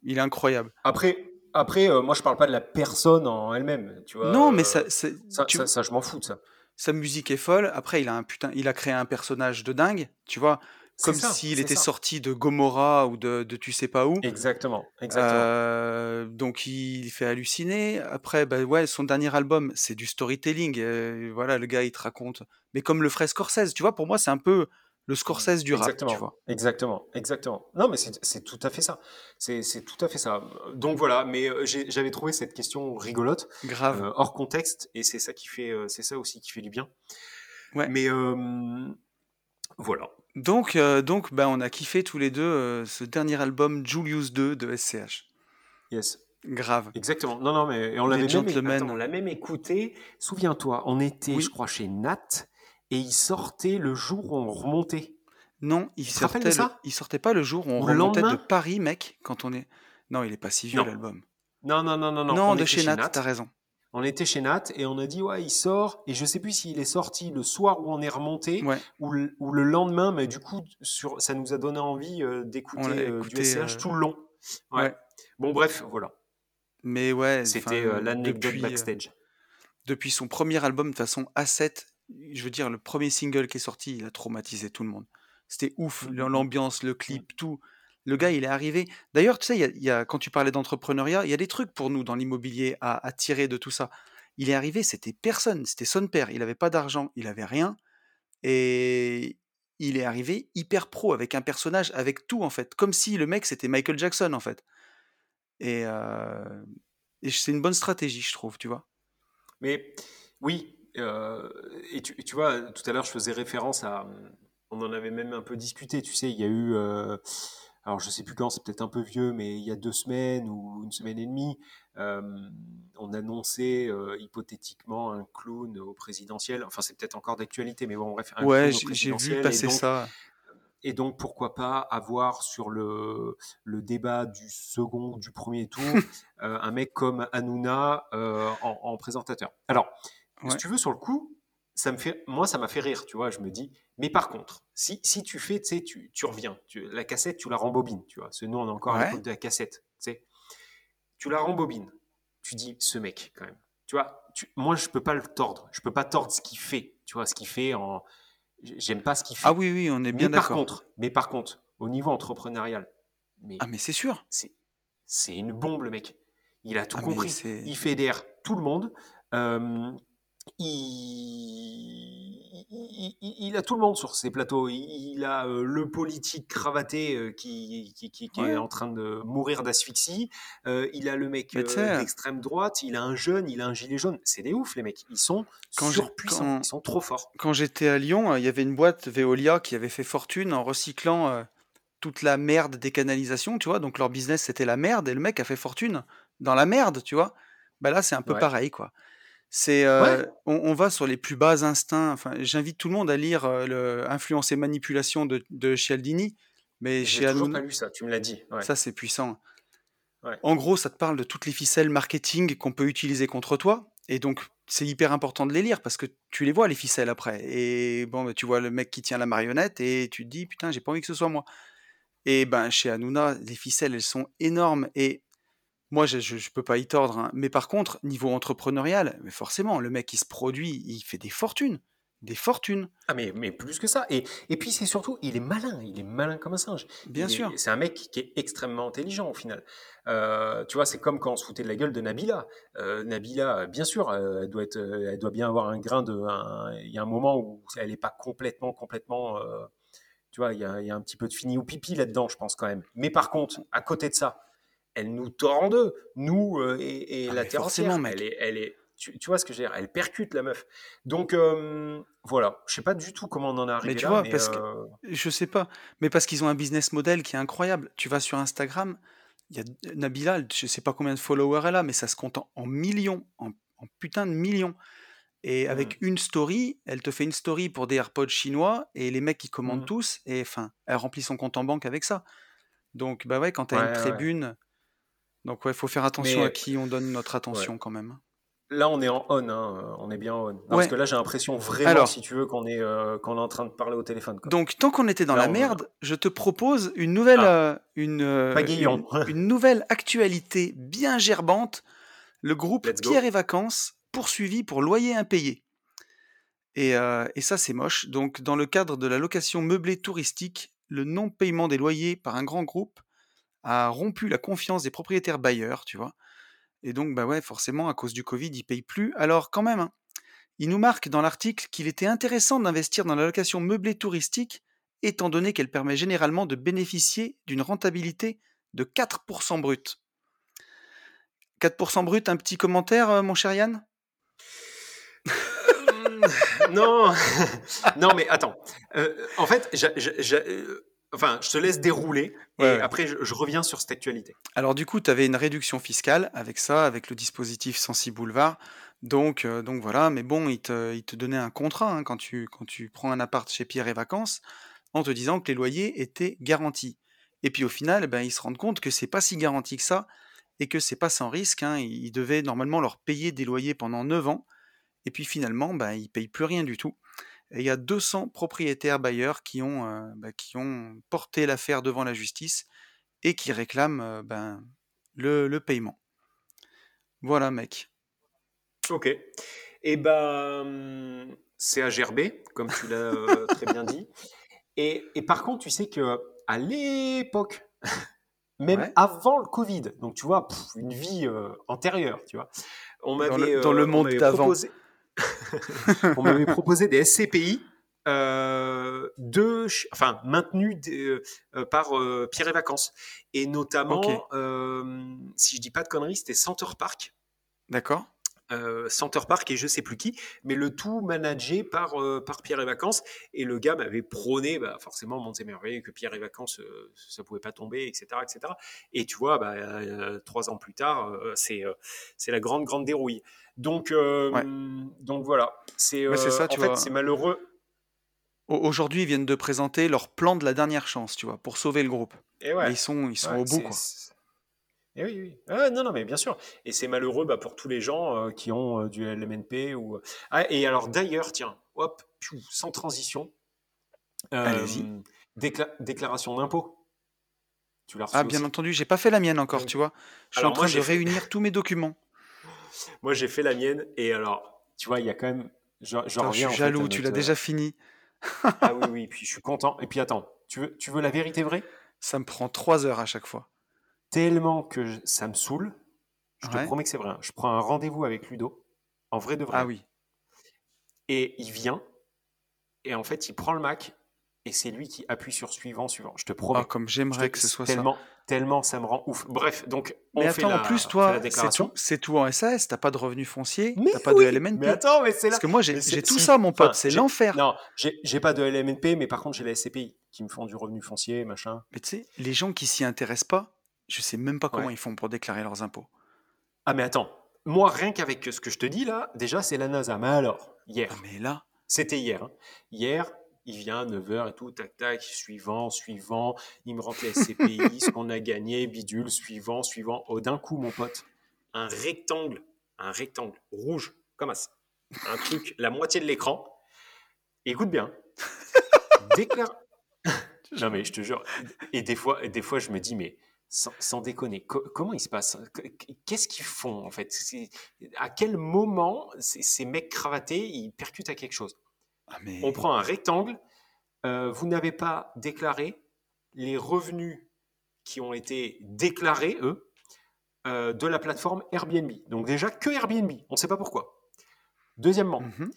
Il est incroyable. Après, après euh, moi, je parle pas de la personne en elle-même. Tu vois, non, mais euh, ça, c'est, ça, tu... ça, ça, je m'en fous de ça. Sa musique est folle. Après, il a, un putain, il a créé un personnage de dingue, tu vois. Comme ça, s'il était ça. sorti de Gomorrah ou de, de tu sais pas où. Exactement. exactement. Euh, donc, il fait halluciner. Après, bah ouais, son dernier album, c'est du storytelling. Euh, voilà, le gars, il te raconte. Mais comme le ferait Scorsese, tu vois, pour moi, c'est un peu le Scorsese du exactement. rap, tu vois. Exactement. Exactement. Non, mais c'est, c'est tout à fait ça. C'est, c'est tout à fait ça. Donc, voilà. Mais j'ai, j'avais trouvé cette question rigolote. Grave. Euh, hors contexte. Et c'est ça, qui fait, c'est ça aussi qui fait du bien. Ouais. Mais euh, voilà. Donc, euh, donc bah, on a kiffé tous les deux euh, ce dernier album Julius deux de S C H. Yes. Grave. Exactement. Non, non, mais et on, l'avait même, attends, on l'a même écouté. Souviens-toi, on était, oui. je crois, chez Nat et il sortait le jour où on remontait. Non, il, sortait, le, ça il sortait pas le jour où on le remontait de Paris, mec. Quand on est... Non, il est pas si vieux non. l'album. Non, non, non, non. Non, non de chez Nat, Nat, t'as raison. On était chez Nat et on a dit, ouais, il sort. Et je ne sais plus s'il est sorti le soir où on est remonté ouais. ou, le, ou le lendemain. Mais du coup, sur, ça nous a donné envie euh, d'écouter euh, du S C H euh... tout le long. Ouais. Ouais. Bon, bref, voilà. Mais ouais, c'était euh, l'anecdote depuis, backstage. Euh, depuis son premier album, de façon A sept, je veux dire, le premier single qui est sorti, il a traumatisé tout le monde. C'était ouf, l'ambiance, le clip, tout. Le gars, il est arrivé. D'ailleurs, tu sais, il y a, il y a, quand tu parlais d'entrepreneuriat, il y a des trucs pour nous dans l'immobilier à, à tirer de tout ça. Il est arrivé, c'était personne, c'était son père. Il n'avait pas d'argent, il n'avait rien. Et il est arrivé hyper pro, avec un personnage, avec tout, en fait. Comme si le mec, c'était Michael Jackson, en fait. Et, euh, et c'est une bonne stratégie, je trouve, tu vois. Mais oui, euh, et, tu, et tu vois, tout à l'heure, je faisais référence à... On en avait même un peu discuté, tu sais, il y a eu... Euh, alors, je ne sais plus quand, c'est peut-être un peu vieux, mais il y a deux semaines ou une semaine et demie, euh, on annonçait euh, hypothétiquement un clown au présidentiel. Enfin, c'est peut-être encore d'actualité, mais bon, bref, un ouais, clown au présidentiel. Ouais, j'ai vu passer et donc, ça. Et donc, pourquoi pas avoir sur le, le débat du second, du premier tour, euh, un mec comme Hanouna euh, en, en présentateur. Alors, ouais. Si tu veux, sur le coup... Ça me fait, moi, ça m'a fait rire, tu vois. Je me dis, mais par contre, si, si tu fais, tu sais, tu, tu reviens, tu, la cassette, tu la rembobines, tu vois. Parce que nous, on a encore ouais. l'époque de la cassette, tu sais. Tu la rembobines, tu dis, ce mec, quand même, tu vois. Tu, moi, je peux pas le tordre, je peux pas tordre ce qu'il fait, tu vois, ce qu'il fait en. J'aime pas ce qu'il fait. Ah oui, oui, on est bien mais d'accord. Par contre, mais par contre, au niveau entrepreneurial, mais. Ah, mais c'est sûr. C'est, c'est une bombe, le mec. Il a tout ah, compris. Il fédère tout le monde. Euh, Il... Il, il, il a tout le monde sur ses plateaux. Il, il a euh, le politique cravaté euh, qui, qui, qui, qui ouais. est en train de mourir d'asphyxie. Euh, il a le mec euh, d'extrême droite. Il a un jeune. Il a un gilet jaune. C'est des ouf, les mecs. Ils sont quand surpuissants. Quand... Ils sont trop forts. Quand j'étais à Lyon, il y avait une boîte Veolia qui avait fait fortune en recyclant euh, toute la merde des canalisations. Tu vois, donc leur business c'était la merde et le mec a fait fortune dans la merde. Tu vois, bah là c'est un peu ouais. pareil, quoi. C'est, euh, ouais. on, on va sur les plus bas instincts. Enfin, j'invite tout le monde à lire euh, le Influence et Manipulation de, de Cialdini. Mais j'ai toujours Hanouna, pas lu ça, tu me l'as dit. Ouais. Ça, c'est puissant. Ouais. En gros, ça te parle de toutes les ficelles marketing qu'on peut utiliser contre toi. Et donc, c'est hyper important de les lire parce que tu les vois, les ficelles, après. Et bon, bah, tu vois le mec qui tient la marionnette et tu te dis, putain, j'ai pas envie que ce soit moi. Et ben, chez Hanouna, les ficelles, elles sont énormes. Et moi, je ne peux pas y tordre. Hein. Mais par contre, niveau entrepreneurial, mais forcément, le mec, il se produit, il fait des fortunes. Des fortunes. Ah, mais, mais plus que ça. Et, et puis, c'est surtout, il est malin. Il est malin comme un singe. Bien il sûr. Est, c'est un mec qui est extrêmement intelligent, au final. Euh, tu vois, c'est comme quand on se foutait de la gueule de Nabila. Euh, Nabila, bien sûr, euh, elle, doit être, elle doit bien avoir un grain de... Il y a un moment où elle n'est pas complètement, complètement... Euh, tu vois, il y a, y a un petit peu de fini ou pipi là-dedans, je pense, quand même. Mais par contre, à côté de ça... Elle nous tord en deux, nous euh, et, et ah la terre entière. Elle est, elle est, tu, tu vois ce que je veux dire, elle percute la meuf. Donc euh, voilà, je sais pas du tout comment on en est arrivé là. Mais tu là, vois, mais parce euh... que je sais pas, mais parce qu'ils ont un business model qui est incroyable. Tu vas sur Instagram, il y a Nabila, je sais pas combien de followers elle a, mais ça se compte en, en millions, en, en putain de millions. Et mmh. avec une story, elle te fait une story pour des AirPods chinois et les mecs qui commandent mmh. tous et enfin, elle remplit son compte en banque avec ça. Donc bah ouais, quand t'as ouais, une tribune. Ouais. Donc, ouais, il faut faire attention mais, à qui on donne notre attention ouais. quand même. Là, on est en on, hein. on est bien on. Non, ouais. Parce que là, j'ai l'impression vraiment, alors, si tu veux, qu'on est, euh, qu'on est en train de parler au téléphone. Quoi. Donc, tant qu'on était dans là, la merde, va. je te propose une nouvelle, ah. euh, une, euh, une, une nouvelle actualité bien gerbante. Le groupe Let's Pierre go. et Vacances, poursuivi pour loyer impayé. Et, euh, et ça, c'est moche. Donc, dans le cadre de la location meublée touristique, le non-paiement des loyers par un grand groupe a rompu la confiance des propriétaires bailleurs, tu vois. Et donc, bah ouais, forcément, à cause du Covid, ils payent plus. Alors, quand même, hein, il nous marque dans l'article qu'il était intéressant d'investir dans la location meublée touristique, étant donné qu'elle permet généralement de bénéficier d'une rentabilité de quatre pour cent brut. quatre pour cent brut, un petit commentaire, euh, mon cher Yann ? Non, non, mais attends. Euh, en fait, j'ai... j'ai, j'ai euh... Enfin, je te laisse dérouler et ouais. après, je, je reviens sur cette actualité. Alors du coup, tu avais une réduction fiscale avec ça, avec le dispositif Sensi Boulevard. Donc, euh, donc voilà, mais bon, il te, il te donnait un contrat hein, quand, tu, quand tu prends un appart chez Pierre et Vacances en te disant que les loyers étaient garantis. Et puis au final, ben, ils se rendent compte que c'est pas si garanti que ça et que c'est pas sans risque. Hein. Ils devaient normalement leur payer des loyers pendant neuf ans et puis finalement, ben, ils payent plus rien du tout. Et il y a deux cents propriétaires bailleurs qui ont, euh, bah, qui ont porté l'affaire devant la justice et qui réclament euh, ben, le, le paiement. Voilà, mec. Ok. Et ben, C H R B, comme tu l'as euh, très bien dit. Et, et par contre, tu sais qu'à l'époque, même ouais. avant le Covid, donc tu vois, pff, une vie euh, antérieure, tu vois. On m'avait, dans le, dans le monde euh, on d'avant. Proposé... on m'avait proposé des S C P I euh, de, enfin, maintenus de, euh, par euh, Pierre et Vacances. Et notamment, okay. euh, si je ne dis pas de conneries, c'était Center Park. D'accord. Euh, Center Park et je sais plus qui, mais le tout managé par, euh, par Pierre et Vacances. Et le gars m'avait prôné, bah, forcément, Monts et Merveilles, que Pierre et Vacances, euh, ça pouvait pas tomber, et cetera, et cetera. Et tu vois, bah, euh, trois ans plus tard, euh, c'est, euh, c'est la grande, grande dérouille. Donc, euh, ouais. donc voilà. C'est, euh, c'est ça, tu en vois. Fait, c'est malheureux. Aujourd'hui, ils viennent de présenter leur plan de la dernière chance, tu vois, pour sauver le groupe. Et ouais. Ils sont, ils sont ouais, au bout, quoi. C'est... Et oui, oui. Ah, non, non, mais bien sûr. Et c'est malheureux bah, pour tous les gens euh, qui ont euh, du L M N P. Ou... Ah, et alors d'ailleurs, tiens, hop, piou, sans transition. Euh, Allez-y. Décla- déclaration d'impôt. Tu l'as reçu Ah, aussi. Bien entendu, j'ai pas fait la mienne encore, oui. tu vois. Je suis alors, en train moi, de fait... réunir tous mes documents. Moi, j'ai fait la mienne. Et alors, tu vois, il y a quand même. Je, je, attends, reviens, je suis jaloux, fait, tu notre... l'as déjà fini. Ah oui, oui, puis je suis content. Et puis attends, tu veux, tu veux la vérité vraie ? Ça me prend trois heures à chaque fois. Tellement que je, ça me saoule, je ouais. te promets que c'est vrai. Je prends un rendez-vous avec Ludo, en vrai de vrai. Ah oui. Et il vient, et en fait, il prend le Mac, et c'est lui qui appuie sur suivant, suivant. Je te promets. Ah, comme j'aimerais te, que ce soit tellement, ça. Tellement, ça me rend ouf. Bref, donc, on mais attends, fait la, en plus, toi, la déclaration. C'est tout, c'est tout en S A S, t'as pas de revenus fonciers, mais t'as oui, pas de L M N P. Mais attends, mais c'est là. Parce que moi, j'ai, j'ai tout si, ça, mon pote, c'est j'ai, l'enfer. Non, j'ai, j'ai pas de L M N P, mais par contre, j'ai la S C P I qui me font du revenu foncier, machin. Mais tu sais, les gens qui s'y intéressent pas, je sais même pas comment ouais. ils font pour déclarer leurs impôts. Ah mais attends, moi rien qu'avec ce que je te dis là, déjà c'est la NASA. Mais alors, hier, ah mais là, c'était hier. Hein. Hier, il vient à neuf heures et tout, tac tac, suivant, suivant, il me remplit S C P I, ce qu'on a gagné, bidule, suivant, suivant. Oh d'un coup mon pote, un rectangle, un rectangle rouge, comme ça, un truc, la moitié de l'écran. Écoute bien, déclare. Non mais je te jure. Et des fois, et des fois je me dis mais. Sans, sans déconner, co- comment il se passe ? Qu'est-ce qu'ils font en fait ? C'est, à quel moment ces, ces mecs cravatés, ils percutent à quelque chose ? Ah mais... On prend un rectangle, euh, vous n'avez pas déclaré les revenus qui ont été déclarés, eux, euh, de la plateforme Airbnb. Donc déjà, que Airbnb, on ne sait pas pourquoi. Deuxièmement, mm-hmm.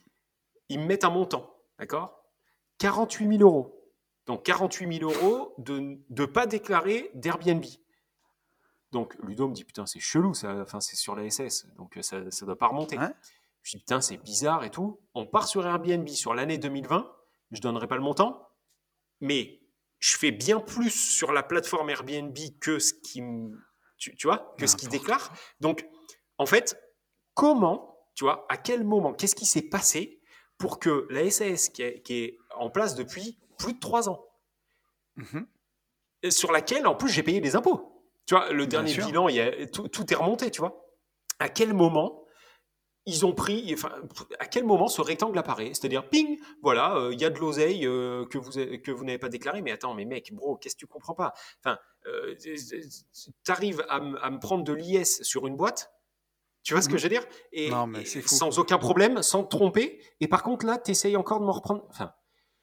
ils mettent un montant, d'accord ? quarante-huit mille euros. Donc quarante-huit mille euros de ne pas déclarer d'Airbnb. Donc, Ludo me dit, putain, c'est chelou, ça. Enfin, c'est sur la S S, donc ça ne doit pas remonter. Hein? Je dis, putain, c'est bizarre et tout. On part sur Airbnb sur l'année deux mille vingt, je ne donnerai pas le montant, mais je fais bien plus sur la plateforme Airbnb que ce qui, tu, tu vois, que ce qui déclare. Donc, en fait, comment, tu vois, à quel moment, qu'est-ce qui s'est passé pour que la S S qui est, qui est en place depuis plus de trois ans, mmh. sur laquelle, en plus, j'ai payé des impôts. Tu vois, le dernier Bien bilan, il y a, tout, tout est remonté, tu vois. À quel moment ils ont pris... Enfin, à quel moment ce rectangle apparaît ? C'est-à-dire, ping, voilà, il euh, y a de l'oseille euh, que, vous, que vous n'avez pas déclaré. Mais attends, mais mec, bro, qu'est-ce que tu comprends pas ? Enfin, euh, t'arrives à me prendre de l'I S sur une boîte, tu vois mmh. ce que je veux dire ? Et, non, mais c'est fou. Sans aucun problème, sans te tromper. Et par contre, là, t'essayes encore de m'en reprendre... Enfin,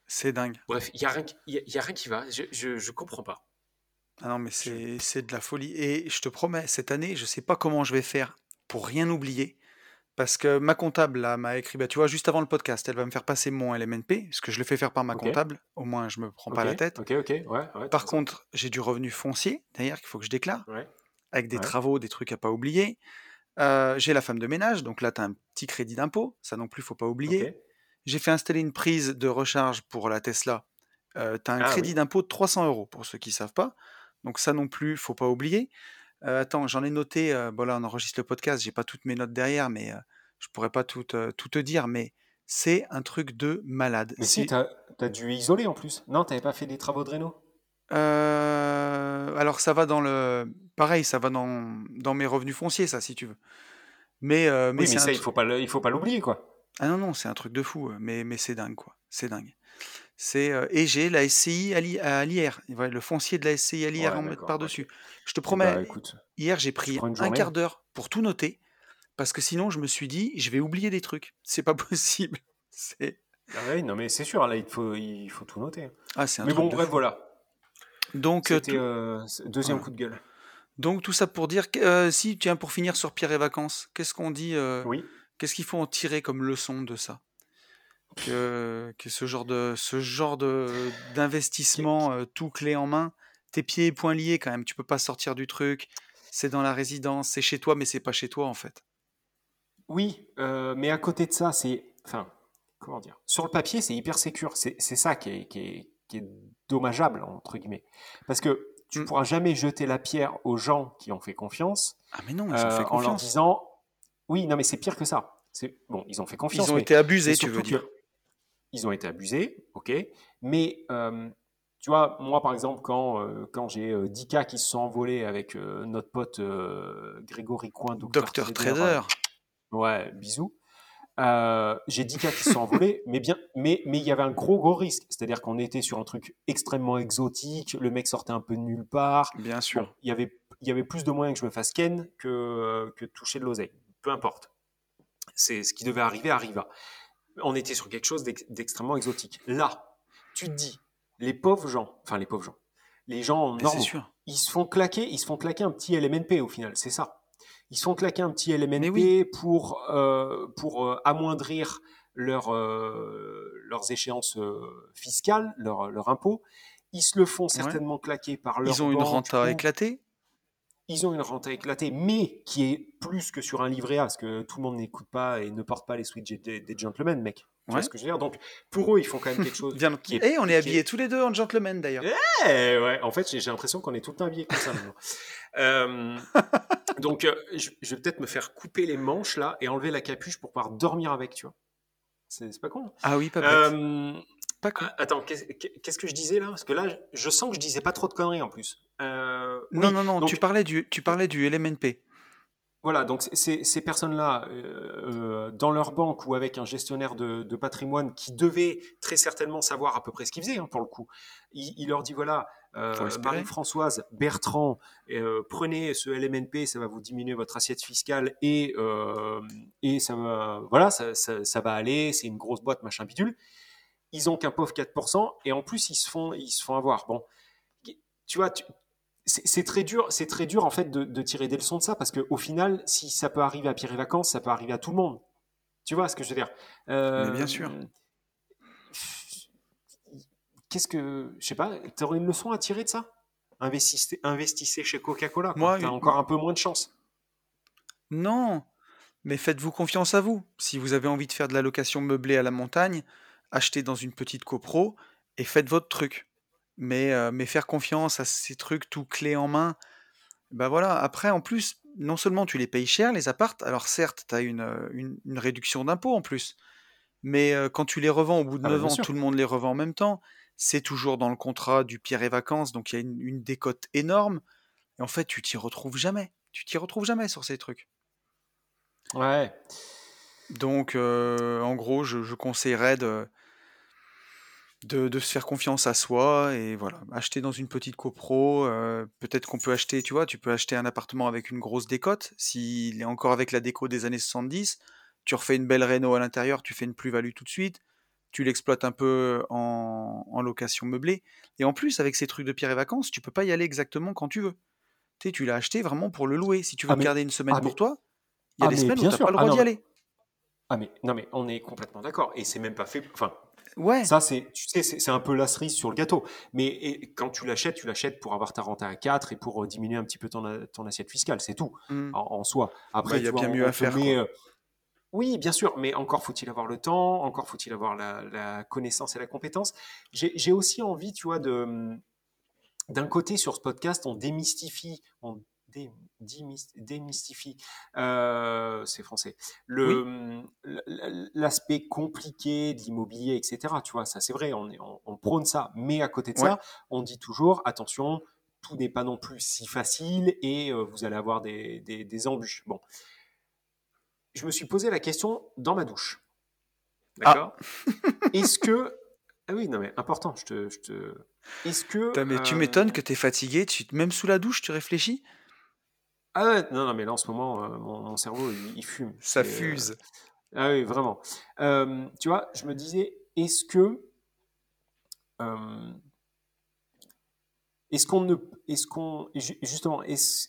c'est dingue. Bref, il n'y a, a, a rien qui va. Je ne comprends pas. Ah non, mais c'est, c'est de la folie. Et je te promets, cette année, je ne sais pas comment je vais faire pour rien oublier. Parce que ma comptable là, m'a écrit, bah, tu vois, juste avant le podcast, elle va me faire passer mon L M N P, parce que je le fais faire par ma okay. comptable. Au moins, je ne me prends okay. pas la tête. Okay, okay. Ouais, ouais, par contre, j'ai du revenu foncier, d'ailleurs, qu'il faut que je déclare, ouais. avec des ouais. travaux, des trucs à ne pas oublier. Euh, j'ai la femme de ménage, donc là, tu as un petit crédit d'impôt. Ça non plus, il ne faut pas oublier. Okay. J'ai fait installer une prise de recharge pour la Tesla. Euh, tu as un ah, crédit oui. d'impôt de trois cents euros, pour ceux qui ne savent pas. Donc ça non plus, il ne faut pas oublier. Euh, attends, j'en ai noté... Euh, bon là, on enregistre le podcast, je n'ai pas toutes mes notes derrière, mais euh, je ne pourrais pas tout, euh, tout te dire, mais c'est un truc de malade. Mais c'est... si, tu as dû isoler en plus. Non, tu n'avais pas fait des travaux de réno euh, Alors ça va dans le... Pareil, ça va dans, dans mes revenus fonciers, ça, si tu veux. Mais, euh, mais oui, mais ça, truc... il ne faut pas, il faut pas l'oublier, quoi. Ah non, non, c'est un truc de fou, mais, mais c'est dingue, quoi. C'est dingue. C'est, euh, et j'ai la S C I à l'I R, le foncier de la S C I à l'I R, ouais, en mettre par-dessus. Ouais. Je te promets, bah, écoute, hier, j'ai pris un quart d'heure pour tout noter, parce que sinon, je me suis dit, je vais oublier des trucs. C'est pas possible. C'est... Ah oui, non mais c'est sûr, là il faut, il faut tout noter. Ah, c'est un mais truc bon, bref, fou. Voilà. Donc, C'était euh, deuxième ouais. coup de gueule. Donc tout ça pour dire, euh, si tiens, pour finir sur Pierre et Vacances, qu'est-ce qu'on dit euh, oui. Qu'est-ce qu'il faut en tirer comme leçon de ça? Que, que ce genre de ce genre de d'investissement euh, tout clé en main, tes pieds et poings liés quand même, tu peux pas sortir du truc, c'est dans la résidence, c'est chez toi mais c'est pas chez toi en fait. Oui, euh, mais à côté de ça, c'est enfin comment dire, sur le papier c'est hyper sécure, c'est c'est ça qui est qui est qui est dommageable entre guillemets, parce que tu mmh. pourras jamais jeter la pierre aux gens qui ont fait confiance. Ah mais non, ils ont euh, fait confiance en leur disant oui non mais c'est pire que ça. C'est... Bon, ils ont fait confiance. Ils ont été abusés, tu veux dire. Ils ont été abusés, ok. Mais, euh, tu vois, moi, par exemple, quand, euh, quand j'ai euh, dix mille qui se sont envolés avec euh, notre pote euh, Grégory Coin, docteur Trader. Euh, ouais, bisous. Euh, j'ai dix mille qui se sont envolés, mais bien, mais mais il y avait un gros, gros risque. C'est-à-dire qu'on était sur un truc extrêmement exotique, le mec sortait un peu de nulle part. Bien sûr. Bon, il y avait, il y avait plus de moyens que je me fasse ken que, euh, que toucher de l'oseille. Peu importe. C'est ce qui devait arriver, arriva. On était sur quelque chose d'extrêmement exotique. Là, tu te dis, les pauvres gens, enfin les pauvres gens, les gens normaux, ils se font claquer, ils se font claquer un petit L M N P au final, c'est ça. Ils se font claquer un petit L M N P oui. pour, euh, pour euh, amoindrir leur, euh, leurs échéances euh, fiscales, leur, leur impôt. Ils se le font certainement ouais. claquer par leur Ils ont banque, une rente à éclater. Ils ont une rente à éclater, mais qui est plus que sur un livret A, parce que tout le monde n'écoute pas et ne porte pas les switches des, des gentlemen, mec. Tu ouais. vois ce que je veux dire ? Donc, pour eux, ils font quand même quelque chose. Bien, qui est, et on est habillés est... tous les deux en gentlemen, d'ailleurs. Eh, ouais. En fait, j'ai, j'ai l'impression qu'on est tout le temps habillés comme ça, maintenant. euh, donc, euh, je, je vais peut-être me faire couper les manches, là, et enlever la capuche pour pouvoir dormir avec, tu vois. C'est, c'est pas con. Hein. Ah oui, pas bête. Euh, Pas cool. Attends, qu'est-ce que je disais là ? Parce que là, je sens que je disais pas trop de conneries en plus. Euh, non, oui, non, non, non, tu parlais du, tu parlais du L M N P. Voilà, donc ces, ces personnes-là, euh, dans leur banque ou avec un gestionnaire de, de patrimoine qui devait très certainement savoir à peu près ce qu'ils faisaient, hein, pour le coup, il, il leur dit voilà, euh, Marie-Françoise, Bertrand, euh, prenez ce L M N P, ça va vous diminuer votre assiette fiscale et, euh, et ça, va, voilà, ça, ça, ça va aller, c'est une grosse boîte, machin bidule. Ils n'ont qu'un pauvre quatre pour cent et en plus, ils se font, ils se font avoir. Bon, tu vois, tu, c'est, c'est, très dur, c'est très dur en fait de, de tirer des leçons de ça parce qu'au final, si ça peut arriver à Pierre et Vacances, ça peut arriver à tout le monde. Tu vois ce que je veux dire ? euh, Mais bien sûr. Qu'est-ce que... Je sais pas, tu aurais une leçon à tirer de ça ? Investissez, investissez chez Coca-Cola. Moi, t'as il... encore un peu moins de chance. Non, mais faites-vous confiance à vous. Si vous avez envie de faire de la location meublée à la montagne, achetez dans une petite copro et faites votre truc. Mais, euh, mais faire confiance à ces trucs tout clés en main, ben voilà. Après, en plus, non seulement tu les payes cher, les appartes, alors certes, tu as une, une, une réduction d'impôt en plus, mais euh, quand tu les revends au bout de ah neuf ans, sûr. Tout le monde les revend en même temps, c'est toujours dans le contrat du Pierre et Vacances, donc il y a une, une décote énorme, et en fait, tu t'y retrouves jamais. Tu t'y retrouves jamais sur ces trucs. Ouais. Donc, euh, en gros, je, je conseillerais de... De, de se faire confiance à soi et voilà, acheter dans une petite copro, euh, peut-être qu'on peut acheter, tu vois, tu peux acheter un appartement avec une grosse décote, s'il est encore avec la déco des années soixante-dix, tu refais une belle réno à l'intérieur, tu fais une plus-value tout de suite, tu l'exploites un peu en, en location meublée, et en plus, avec ces trucs de Pierre et Vacances, tu peux pas y aller exactement quand tu veux. Tu sais, tu l'as acheté vraiment pour le louer, si tu veux ah le mais... garder une semaine ah pour mais... toi, il y a ah des semaines où t'as sûr. Pas le droit ah d'y aller. Ah mais, non mais on est complètement d'accord, et c'est même pas fait... Enfin... Ouais. Ça, c'est, tu sais, c'est, c'est un peu la cerise sur le gâteau. Mais et, quand tu l'achètes, tu l'achètes pour avoir ta rente à quatre et pour euh, diminuer un petit peu ton, ton assiette fiscale. C'est tout, mm. en, en soi. Après, il ouais, y a vois, bien mieux à faire. Met, euh, oui, bien sûr, mais encore faut-il avoir le temps, encore faut-il avoir la, la connaissance et la compétence. J'ai, j'ai aussi envie, tu vois, de, d'un côté, sur ce podcast, on démystifie... On, Dé, démystifie, euh, c'est français, le, oui. l'aspect compliqué de l'immobilier, et cetera. Tu vois, ça c'est vrai, on, est, on, on prône ça, mais à côté de ouais. ça, on dit toujours, attention, tout n'est pas non plus si facile et euh, vous allez avoir des, des, des embûches. Bon, je me suis posé la question dans ma douche, d'accord ? ah. Est-ce que... Ah oui, non mais important, je te... Je te... Est-ce que... T'as, mais euh... tu m'étonnes que t'es fatigué, tu, même sous la douche, tu réfléchis ? Ah ouais, non, non, mais là, en ce moment, euh, mon, mon cerveau, il, il fume. Ça et, fuse. Euh, ah oui, vraiment. Euh, tu vois, je me disais, est-ce que euh, est-ce qu'on ne est-ce qu'on justement est-ce,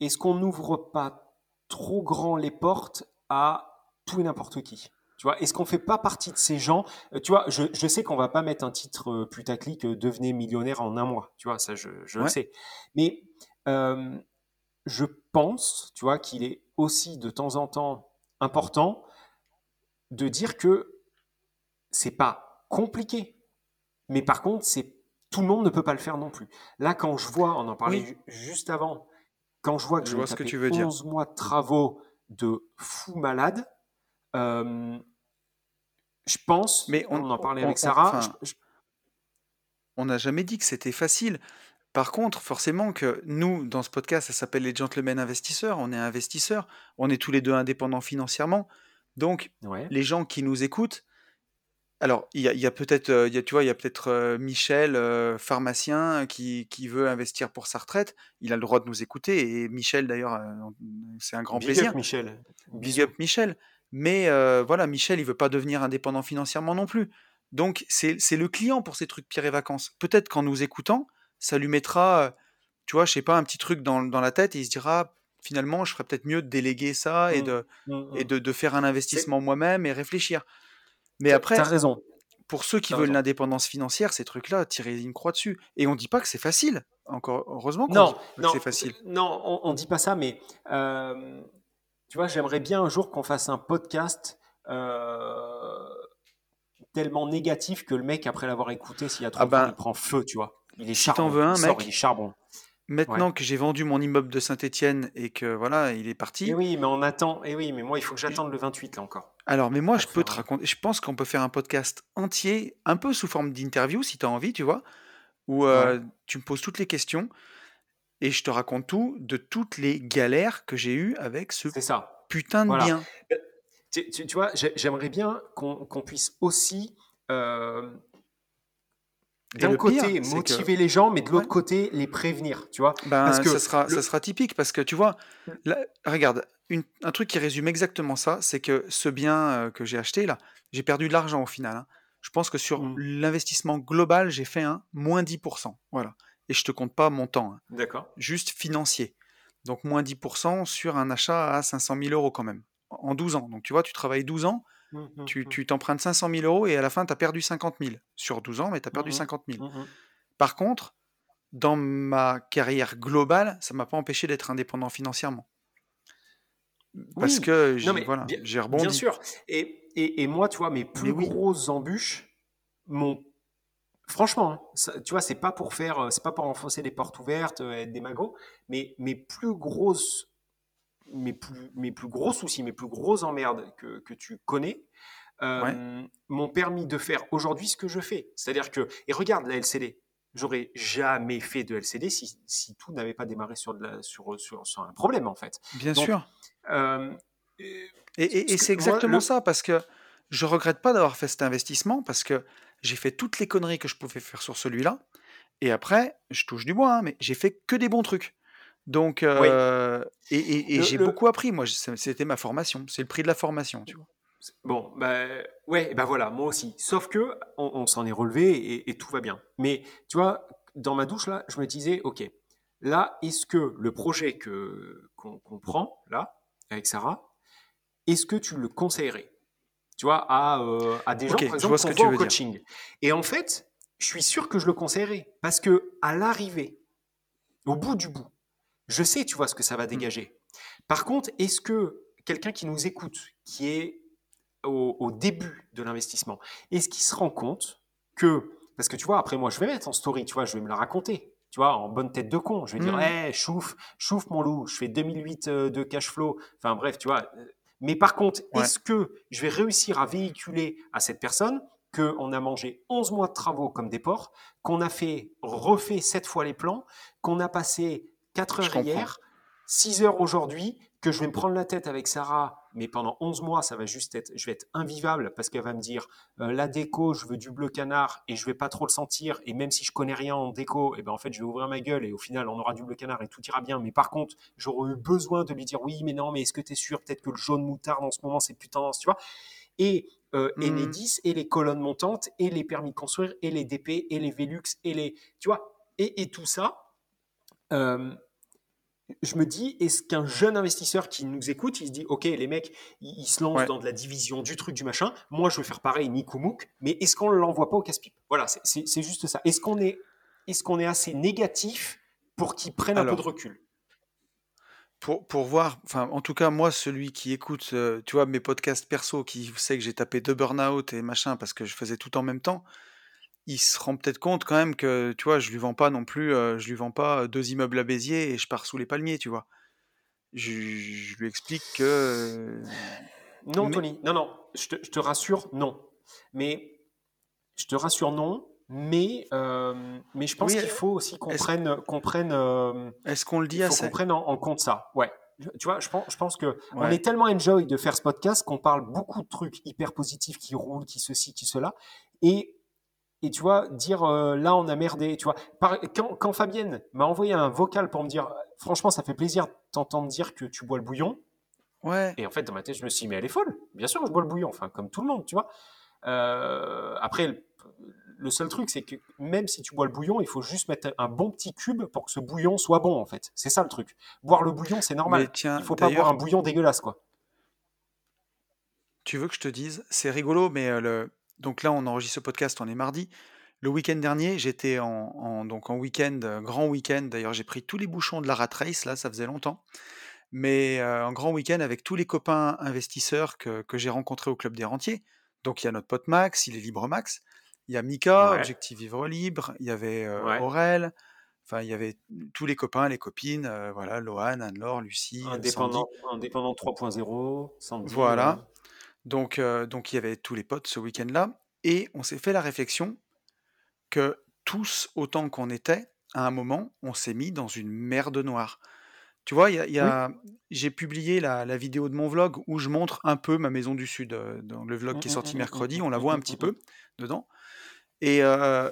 est-ce qu'on n'ouvre pas trop grand les portes à tout et n'importe qui? Tu vois, est-ce qu'on ne fait pas partie de ces gens? Tu vois, je, je sais qu'on ne va pas mettre un titre putaclic euh, « Devenez millionnaire en un mois ». Tu vois, ça, je, je ouais. le sais. Mais euh, je pense, tu vois, qu'il est aussi de temps en temps important de dire que ce n'est pas compliqué. Mais par contre, c'est, tout le monde ne peut pas le faire non plus. Là, quand je vois, on en parlait oui. ju- juste avant, quand je vois que je, je vais taper onze dire. mois de travaux de fou malade, Euh, je pense, mais on, on en parlait on, avec Sarah, enfin, je, je... on n'a jamais dit que c'était facile. Par contre, forcément que nous, dans ce podcast, ça s'appelle Les Gentlemen Investisseurs, on est investisseurs, on est tous les deux indépendants financièrement, donc ouais. les gens qui nous écoutent, alors il y, y a peut-être, euh, y a, tu vois, il y a peut-être euh, Michel, euh, pharmacien, qui, qui veut investir pour sa retraite, il a le droit de nous écouter, et Michel d'ailleurs, euh, c'est un grand Big plaisir. Big up Michel. Big up Michel. Mais euh, voilà, Michel, il ne veut pas devenir indépendant financièrement non plus. Donc, c'est, c'est le client pour ces trucs Pierre et Vacances. Peut-être qu'en nous écoutant, ça lui mettra, tu vois, je ne sais pas, un petit truc dans, dans la tête et il se dira, finalement, je ferais peut-être mieux de déléguer ça et de, mmh, mmh. Et de, de faire un investissement c'est... moi-même et réfléchir. Mais t'as, après, t'as raison. Pour ceux qui t'as veulent raison. L'indépendance financière, ces trucs-là, tirer une croix dessus. Et on ne dit pas que c'est facile. Encore heureusement qu'on non, dit non, que c'est facile. Non, on ne dit pas ça, mais... Euh... Tu vois, j'aimerais bien un jour qu'on fasse un podcast euh, tellement négatif que le mec, après l'avoir écouté, s'il y a trop ah ben, de temps, il prend feu, tu vois. Il est si charbon. T'en veux un, il sort, mec, il est charbon. Maintenant ouais. que j'ai vendu mon immeuble de Saint-Étienne et que voilà, il est parti. Et oui, mais on attend. Et oui, mais moi, il faut que j'attende le vingt-huit là encore. Alors, mais moi, je peux te raconter. Je pense qu'on peut faire un podcast entier, un peu sous forme d'interview, si tu as envie, tu vois, où euh, ouais. tu me poses toutes les questions. Et je te raconte tout de toutes les galères que j'ai eues avec ce c'est ça. Putain de voilà. bien. Tu, tu, tu vois, j'aimerais bien qu'on, qu'on puisse aussi, euh, d'un le côté, pire, motiver que... les gens, mais de ouais. l'autre côté, les prévenir. Tu vois ben, parce que ça, sera, le... ça sera typique parce que, tu vois, là, regarde, une, un truc qui résume exactement ça, c'est que ce bien que j'ai acheté, là, j'ai perdu de l'argent au final. Hein. Je pense que sur mm. l'investissement global, j'ai fait un moins dix pour cent. Voilà. Et je ne te compte pas mon temps, hein. D'accord. Juste financier. Donc, moins dix pour cent sur un achat à cinq cent mille euros quand même, en douze ans. Donc, tu vois, tu travailles douze ans, mmh, tu, mmh. tu t'empruntes cinq cent mille euros et à la fin, tu as perdu cinquante mille. Sur douze ans, mais tu as perdu mmh. cinquante mille. Mmh. Par contre, dans ma carrière globale, ça ne m'a pas empêché d'être indépendant financièrement. Parce oui. que j'ai, non, mais voilà, bien, j'ai rebondi. Bien sûr. Et, et, et moi, tu vois, mes plus mais grosses oui. embûches m'ont... Franchement, ça, tu vois, c'est pas pour faire, c'est pas pour enfoncer les portes ouvertes, être des magots, mais mes plus grosses, mes plus, mes plus gros soucis, mes plus grosses emmerdes que, que tu connais, euh, ouais. m'ont permis de faire aujourd'hui ce que je fais. C'est-à-dire que, et regarde la L C D, j'aurais jamais fait de L C D si, si tout n'avait pas démarré sur, de la, sur, sur, sur un problème en fait. Bien Donc, sûr. Euh, et et, et, et c'est exactement moi, le... ça, parce que je regrette pas d'avoir fait cet investissement, parce que j'ai fait toutes les conneries que je pouvais faire sur celui-là. Et après, je touche du bois, hein, mais j'ai fait que des bons trucs. Donc, euh, oui. et, et, et le, j'ai le... beaucoup appris. Moi, c'était ma formation. C'est le prix de la formation, tu vois. Bon, ben, bah, ouais, bah voilà, moi aussi. Sauf que on, on s'en est relevé et, et tout va bien. Mais tu vois, dans ma douche, là, je me disais, OK, là, est-ce que le projet que, qu'on, qu'on prend, là, avec Sarah, est-ce que tu le conseillerais? Tu vois, à, euh, à des gens, okay, par exemple, qu'on voit au coaching. Dire. Et en fait, je suis sûr que je le conseillerais. Parce qu'à l'arrivée, au bout du bout, je sais, tu vois, ce que ça va dégager. Mmh. Par contre, est-ce que quelqu'un qui nous écoute, qui est au, au début de l'investissement, est-ce qu'il se rend compte que... Parce que, tu vois, après, moi, je vais mettre en story, tu vois, je vais me la raconter. Tu vois, en bonne tête de con. Je vais mmh. dire, hey, chouffe, chouffe, mon loup, je fais deux mille huit euh, de cash flow. Enfin, bref, tu vois... Mais par contre, ouais. est-ce que je vais réussir à véhiculer à cette personne qu'on a mangé onze mois de travaux comme des porcs, qu'on a fait, refait sept fois les plans, qu'on a passé quatre heures hier, six heures aujourd'hui, que je vais me prendre la tête avec Sarah, mais pendant onze mois, ça va juste être, je vais être invivable parce qu'elle va me dire euh, la déco, je veux du bleu canard et je ne vais pas trop le sentir. Et même si je ne connais rien en déco, eh ben, en fait, je vais ouvrir ma gueule et au final, on aura du bleu canard et tout ira bien. Mais par contre, j'aurais eu besoin de lui dire oui, mais non, mais est-ce que tu es sûr? Peut-être que le jaune moutarde en ce moment, c'est plus tendance, tu vois. et euh, mmh. et les dix et les colonnes montantes et les permis de construire et les D P et les Velux et les, tu vois, et, et tout ça. Euh, je me dis, est-ce qu'un jeune investisseur qui nous écoute, il se dit, ok, les mecs, ils, ils se lancent ouais. dans de la division, du truc, du machin. Moi, je veux faire pareil, Nikoumouk, mais est-ce qu'on ne l'envoie pas au casse-pipe? Voilà, c'est, c'est, c'est juste ça. Est-ce qu'on est, est-ce qu'on est assez négatif pour qu'ils prennent Alors, un peu de recul? Pour, pour voir, enfin, en tout cas, moi, celui qui écoute, euh, tu vois, mes podcasts perso, qui sait que j'ai tapé deux burn-out et machin parce que je faisais tout en même temps, il se rend peut-être compte quand même que, tu vois, je lui vends pas non plus, euh, je lui vends pas deux immeubles à Béziers et je pars sous les palmiers, tu vois. Je, je lui explique que... Non, mais... Tony, non, non, je te, je te rassure, non. Mais, je te rassure, non, mais, euh, mais je pense oui, qu'il faut aussi qu'on prenne... Qu'on prenne euh, est-ce qu'on le dit assez ? Il faut qu'on prenne en, en compte ça, ouais. Tu vois, je pense, je pense que ouais. on est tellement enjoy de faire ce podcast qu'on parle beaucoup de trucs hyper positifs qui roulent, qui ceci, qui cela, et Et tu vois, dire euh, là, on a merdé. Tu vois, Par, quand, quand Fabienne m'a envoyé un vocal pour me dire, franchement, ça fait plaisir de t'entendre dire que tu bois le bouillon. Ouais. Et en fait, dans ma tête, je me suis dit, mais elle est folle. Bien sûr, je bois le bouillon, enfin, comme tout le monde, tu vois. Euh, après, le, le seul truc, c'est que même si tu bois le bouillon, il faut juste mettre un bon petit cube pour que ce bouillon soit bon, en fait. C'est ça le truc. Boire le bouillon, c'est normal. Tiens, il ne faut pas boire un bouillon dégueulasse, quoi. Tu veux que je te dise, c'est rigolo, mais euh, le. Donc là, on enregistre ce podcast, on est mardi. Le week-end dernier, j'étais en, en, donc en week-end, grand week-end. D'ailleurs, j'ai pris tous les bouchons de la rat race, là, ça faisait longtemps. Mais euh, en grand week-end avec tous les copains investisseurs que, que j'ai rencontrés au Club des Rentiers. Donc, il y a notre pote Max, il est Libre Max. Il y a Mika, ouais. Objectif Vivre Libre. Il y avait euh, ouais. Aurel. Enfin, il y avait tous les copains, les copines. Euh, voilà, Lohan, Anne-Laure, Lucie, Indépendant, Sandy. Indépendant trois point zéro, Sandy. Voilà. Donc, euh, donc, il y avait tous les potes ce week-end-là, et on s'est fait la réflexion que tous, autant qu'on était, à un moment, on s'est mis dans une merde noire. Tu vois, y a, y a, oui. j'ai publié la, la vidéo de mon vlog où je montre un peu ma maison du Sud, euh, dans le vlog qui est sorti mercredi, on la voit un petit peu dedans. Et euh,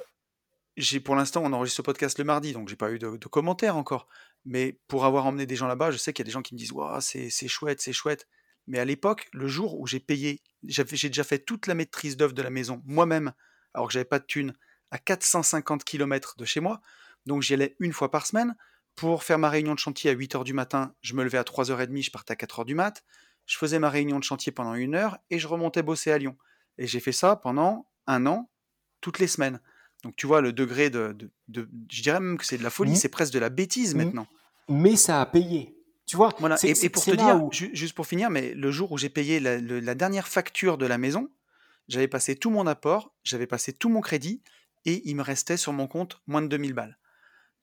j'ai, pour l'instant, on enregistre ce podcast le mardi, donc j'ai pas eu de, de commentaires encore. Mais pour avoir emmené des gens là-bas, je sais qu'il y a des gens qui me disent ouais, c'est, c'est chouette, c'est chouette. Mais à l'époque, le jour où j'ai payé, j'avais, j'ai déjà fait toute la maîtrise d'œuvre de la maison moi-même, alors que j'avais pas de thune, à quatre cent cinquante kilomètres de chez moi. Donc j'y allais une fois par semaine pour faire ma réunion de chantier à huit heures du matin. Je me levais à trois heures trente, je partais à quatre heures du mat. Je faisais ma réunion de chantier pendant une heure et je remontais bosser à Lyon. Et j'ai fait ça pendant un an, toutes les semaines. Donc tu vois le degré de, de, de je dirais même que c'est de la folie, mmh. c'est presque de la bêtise mmh. maintenant. Mais ça a payé. Tu vois, voilà. c'est, et, c'est, et pour te dire, où... juste pour finir, mais le jour où j'ai payé la, le, la dernière facture de la maison, j'avais passé tout mon apport, j'avais passé tout mon crédit, et il me restait sur mon compte moins de deux mille balles.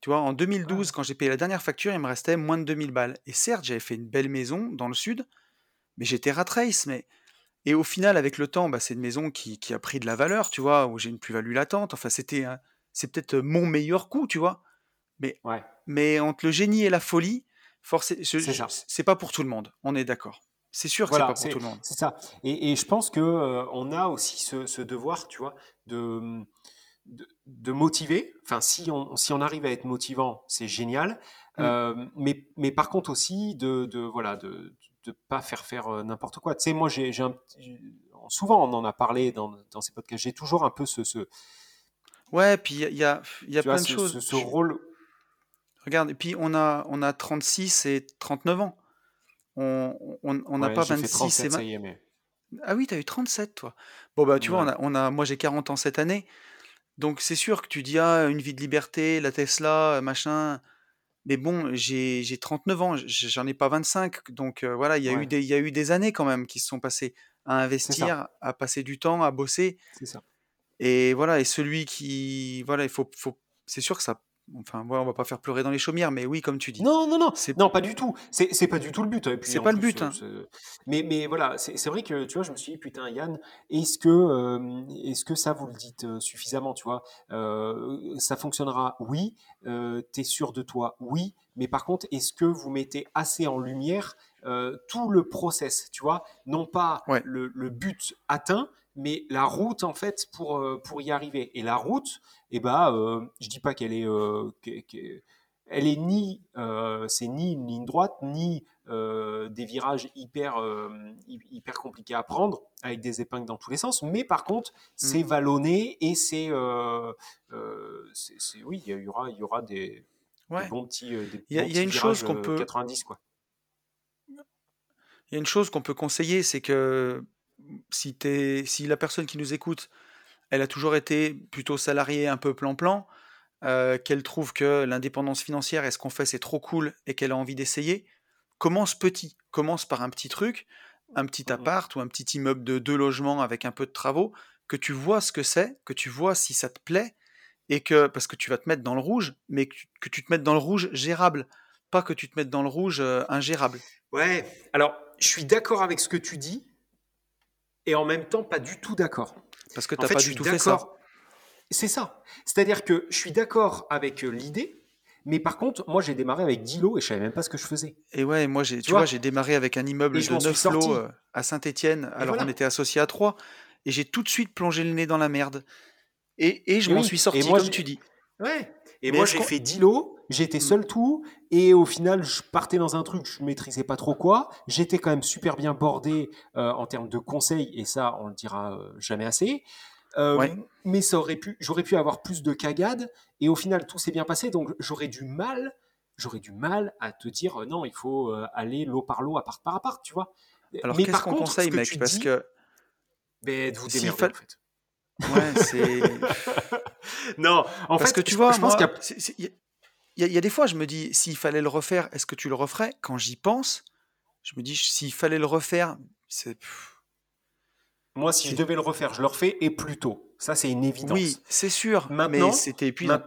Tu vois, en deux mille douze, ouais. quand j'ai payé la dernière facture, il me restait moins de deux mille balles. Et certes, j'avais fait une belle maison dans le sud, mais j'étais rat race. Mais... Et au final, avec le temps, bah, c'est une maison qui, qui a pris de la valeur, tu vois, où j'ai une plus-value latente. Enfin, c'était, un... c'est peut-être mon meilleur coup, tu vois. Mais, ouais. mais entre le génie et la folie, Force, je, c'est, je, c'est pas pour tout le monde, on est d'accord. C'est sûr que voilà, c'est pas pour c'est, tout le monde. C'est ça. Et, et je pense que euh, on a aussi ce, ce devoir, tu vois, de, de, de motiver. Enfin, si on si on arrive à être motivant, c'est génial. Mm. Euh, mais mais par contre aussi de de voilà de de pas faire faire n'importe quoi. Tu sais, moi j'ai, j'ai un, souvent on en a parlé dans dans ces podcasts. J'ai toujours un peu ce ce. Ouais, puis il y a il y a plein vois, de ce, choses. Ce, ce rôle. Regarde, et puis on a, on a trente-six et trente-neuf ans. On n'a on, on ouais, pas vingt-six et vingt... est, mais... Ah oui, t'as eu trente-sept, toi. Bon, bah, tu ouais. vois, on a, on a, moi, j'ai quarante ans cette année. Donc, c'est sûr que tu dis, ah, une vie de liberté, la Tesla, machin. Mais bon, j'ai, j'ai trente-neuf ans, j'en ai pas vingt-cinq. Donc, euh, voilà, il y, ouais. y a eu des années quand même qui se sont passées à investir, à passer du temps, à bosser. C'est ça. Et voilà, et celui qui... Voilà, il faut, faut... C'est sûr que ça... Enfin, ouais, on va pas faire pleurer dans les chaumières, mais oui, comme tu dis. Non, non, non, c'est... non, pas du tout. C'est, c'est pas du tout le but. Et puis, c'est pas le but. Hein. C'est... Mais, mais voilà, c'est, c'est vrai que tu vois, je me suis dit, putain, Yann, est-ce que, euh, est-ce que ça vous le dites euh, suffisamment, tu vois euh, ça fonctionnera, oui. Euh, t'es sûr de toi, oui. Mais par contre, est-ce que vous mettez assez en lumière euh, tout le process, tu vois, non pas ouais. le, le but atteint, mais la route en fait pour pour y arriver. Et la route, eh ben, euh, je dis pas qu'elle est, euh, qu'elle, qu'elle, elle est ni, euh, c'est ni une ligne droite, ni euh, des virages hyper, euh, hyper compliqués à prendre, avec des épingles dans tous les sens, mais par contre, c'est vallonné et c'est, euh, euh, c'est, c'est oui, il y aura, il y aura des, ouais. des bons petits, euh, des y a, bons y a petits une virages chose qu'on peut... quatre-vingt-dix, quoi. Il y a une chose qu'on peut conseiller, c'est que si, t'es, si la personne qui nous écoute, elle a toujours été plutôt salariée un peu plan-plan, euh, qu'elle trouve que l'indépendance financière et ce qu'on fait, c'est trop cool et qu'elle a envie d'essayer, commence petit. Commence par un petit truc, un petit appart ou un petit immeuble de deux logements avec un peu de travaux, que tu vois ce que c'est, que tu vois si ça te plaît, et que, parce que tu vas te mettre dans le rouge, mais que, que tu te mettes dans le rouge gérable, pas que tu te mettes dans le rouge euh, ingérable. Ouais, alors... Je suis d'accord avec ce que tu dis et en même temps pas du tout d'accord. Parce que tu n'as pas du tout fait ça. C'est ça. C'est-à-dire que je suis d'accord avec l'idée, mais par contre, moi j'ai démarré avec dix lots et je ne savais même pas ce que je faisais. Et ouais, moi j'ai, tu, tu vois, vois, j'ai démarré avec un immeuble de neuf lots à Saint-Étienne. Alors voilà. On était associés à trois et j'ai tout de suite plongé le nez dans la merde. Et, et je oui, m'en suis sorti, moi, comme j'ai... tu dis. Ouais. Et mais moi j'ai qu'on... fait dix lots. J'étais seul tout, et au final, je partais dans un truc, je maîtrisais pas trop quoi. J'étais quand même super bien bordé euh, en termes de conseils, et ça, on le dira euh, jamais assez. Euh, ouais. Mais ça aurait pu, j'aurais pu avoir plus de cagades, et au final, tout s'est bien passé, donc j'aurais du mal, j'aurais du mal à te dire, euh, non, il faut euh, aller lot par lot, appart par appart, tu vois. Alors, mais qu'est-ce par qu'on contre, conseille, mec, parce dis, que... Ben, de vous démerder, si fa... en fait. Ouais, c'est... non, en parce fait, que tu je, vois, je pense moi, qu'il y a... C'est, c'est... Il y, y a des fois, je me dis, s'il fallait le refaire, est-ce que tu le referais ? Quand j'y pense, je me dis, s'il fallait le refaire, c'est... Moi, si c'est... je devais le refaire, je le refais, et plus tôt. Ça, c'est une évidence. Oui, c'est sûr, maintenant, mais c'était épuisant.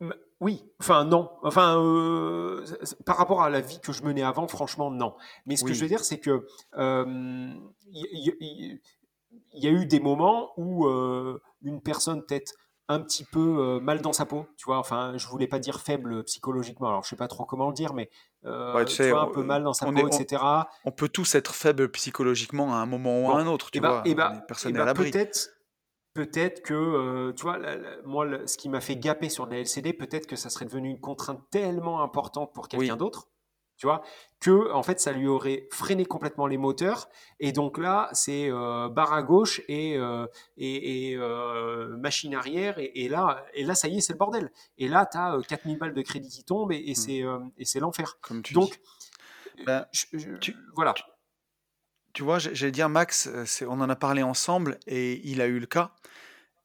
Ma... Oui, enfin non. Enfin, euh, par rapport à la vie que je menais avant, franchement, non. Mais ce oui. que je veux dire, c'est que euh, y, y, y a eu des moments où euh, une personne, peut-être... un petit peu euh, mal dans sa peau, tu vois, enfin, je voulais pas dire faible psychologiquement, alors je sais pas trop comment le dire, mais euh, ouais, tu, tu sais, vois, un on, peu mal dans sa peau, est, et cetera. On, on peut tous être faibles psychologiquement à un moment ou à bon, un autre, tu bah, vois, et bah, personne n'est bah, à l'abri. Peut-être, peut-être que, euh, tu vois, la, la, moi, la, ce qui m'a fait gaper sur la L C D, peut-être que ça serait devenu une contrainte tellement importante pour quelqu'un oui. d'autre, tu vois, que, en fait, ça lui aurait freiné complètement les moteurs. Et donc là, c'est euh, barre à gauche et, euh, et, et euh, machine arrière. Et, et, là, et là, ça y est, c'est le bordel. Et là, tu as euh, quatre mille balles de crédit qui tombent et, et, mmh. c'est, euh, et c'est l'enfer. Comme tu donc, dis. Ben, je, je, tu, voilà. Tu, tu vois, j'allais dire, Max, c'est, on en a parlé ensemble et il a eu le cas.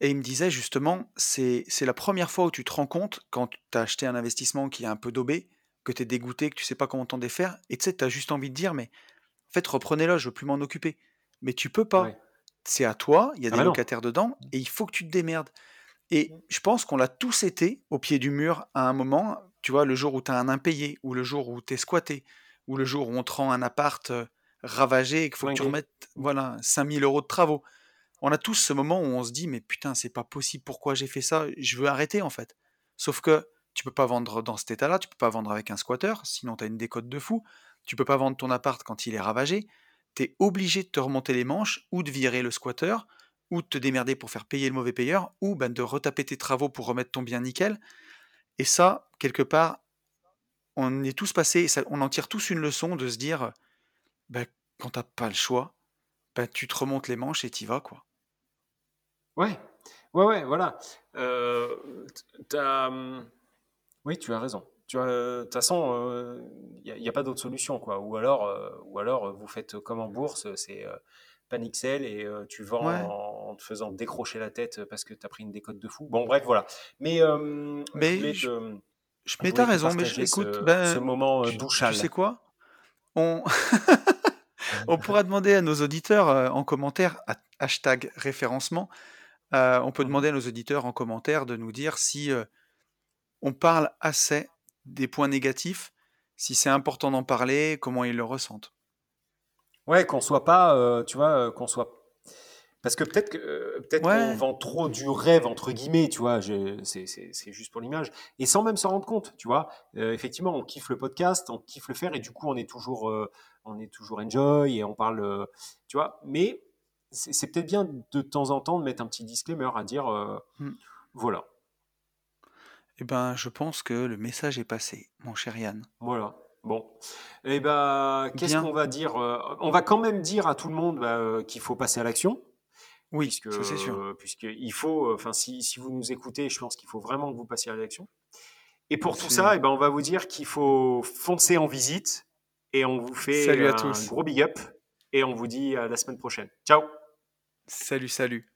Et il me disait, justement, c'est, c'est la première fois où tu te rends compte, quand tu as acheté un investissement qui est un peu daubé, que tu es dégoûté, que tu sais pas comment t'en défaire, et tu sais, tu as juste envie de dire, mais en fait, reprenez-le, je veux plus m'en occuper. Mais tu peux pas. Ouais. C'est à toi, il y a ah des bah locataires non. dedans, et il faut que tu te démerdes. Et je pense qu'on l'a tous été au pied du mur à un moment, tu vois, le jour où tu as un impayé, ou le jour où tu es squatté, ou le jour où on te rend un appart euh, ravagé et qu'il faut ouais, que tu remettes voilà, cinq mille euros de travaux. On a tous ce moment où on se dit, mais putain, c'est pas possible, pourquoi j'ai fait ça ? Je veux arrêter, en fait. Sauf que tu peux pas vendre dans cet état-là, tu peux pas vendre avec un squatter, sinon tu as une décote de fou, tu peux pas vendre ton appart quand il est ravagé, tu es obligé de te remonter les manches, ou de virer le squatter, ou de te démerder pour faire payer le mauvais payeur, ou ben, de retaper tes travaux pour remettre ton bien nickel. Et ça, quelque part, on est tous passés, ça, on en tire tous une leçon de se dire, ben, quand t'as pas le choix, ben, tu te remontes les manches et t'y vas, quoi. Ouais, ouais, ouais, voilà. Euh, t'as... Oui, tu as raison. De euh, toute façon, il euh, n'y a, a pas d'autre solution, quoi. Ou alors, euh, ou alors, vous faites comme en bourse, c'est euh, panic sell et euh, tu vends ouais. en, en te faisant décrocher la tête parce que tu as pris une décote de fou. Bon, bref, voilà. Mais, euh, mais je, je, te, je mets ta raison, mais je l'écoute. Ce, ben, ce moment euh, douchal. Tu sais quoi ? On... on pourra demander à nos auditeurs euh, en commentaire, hashtag référencement, euh, on peut demander à nos auditeurs en commentaire de nous dire si... Euh, on parle assez des points négatifs, si c'est important d'en parler, comment ils le ressentent. Ouais, qu'on soit pas, euh, tu vois, euh, qu'on soit... Parce que peut-être, que, euh, peut-être ouais. qu'on vend trop du rêve, entre guillemets, tu vois, je, c'est, c'est, c'est juste pour l'image, et sans même s'en rendre compte, tu vois. Euh, effectivement, on kiffe le podcast, on kiffe le faire, et du coup, on est toujours, euh, on est toujours enjoy, et on parle, euh, tu vois. Mais c'est, c'est peut-être bien de temps en temps de mettre un petit disclaimer à dire, euh, hmm. voilà. Eh ben, je pense que le message est passé, mon cher Yann. Voilà. Bon, eh ben, qu'est-ce Bien. qu'on va dire ? On va quand même dire à tout le monde bah, qu'il faut passer à l'action. Oui, puisque, ça c'est sûr. Euh, puisqu'il faut, enfin, si, si vous nous écoutez, je pense qu'il faut vraiment que vous passiez à l'action. Et pour Absolument. tout ça, eh ben, on va vous dire qu'il faut foncer en visite et on vous fait salut à un tous. gros big up et on vous dit à la semaine prochaine. Ciao. Salut, salut.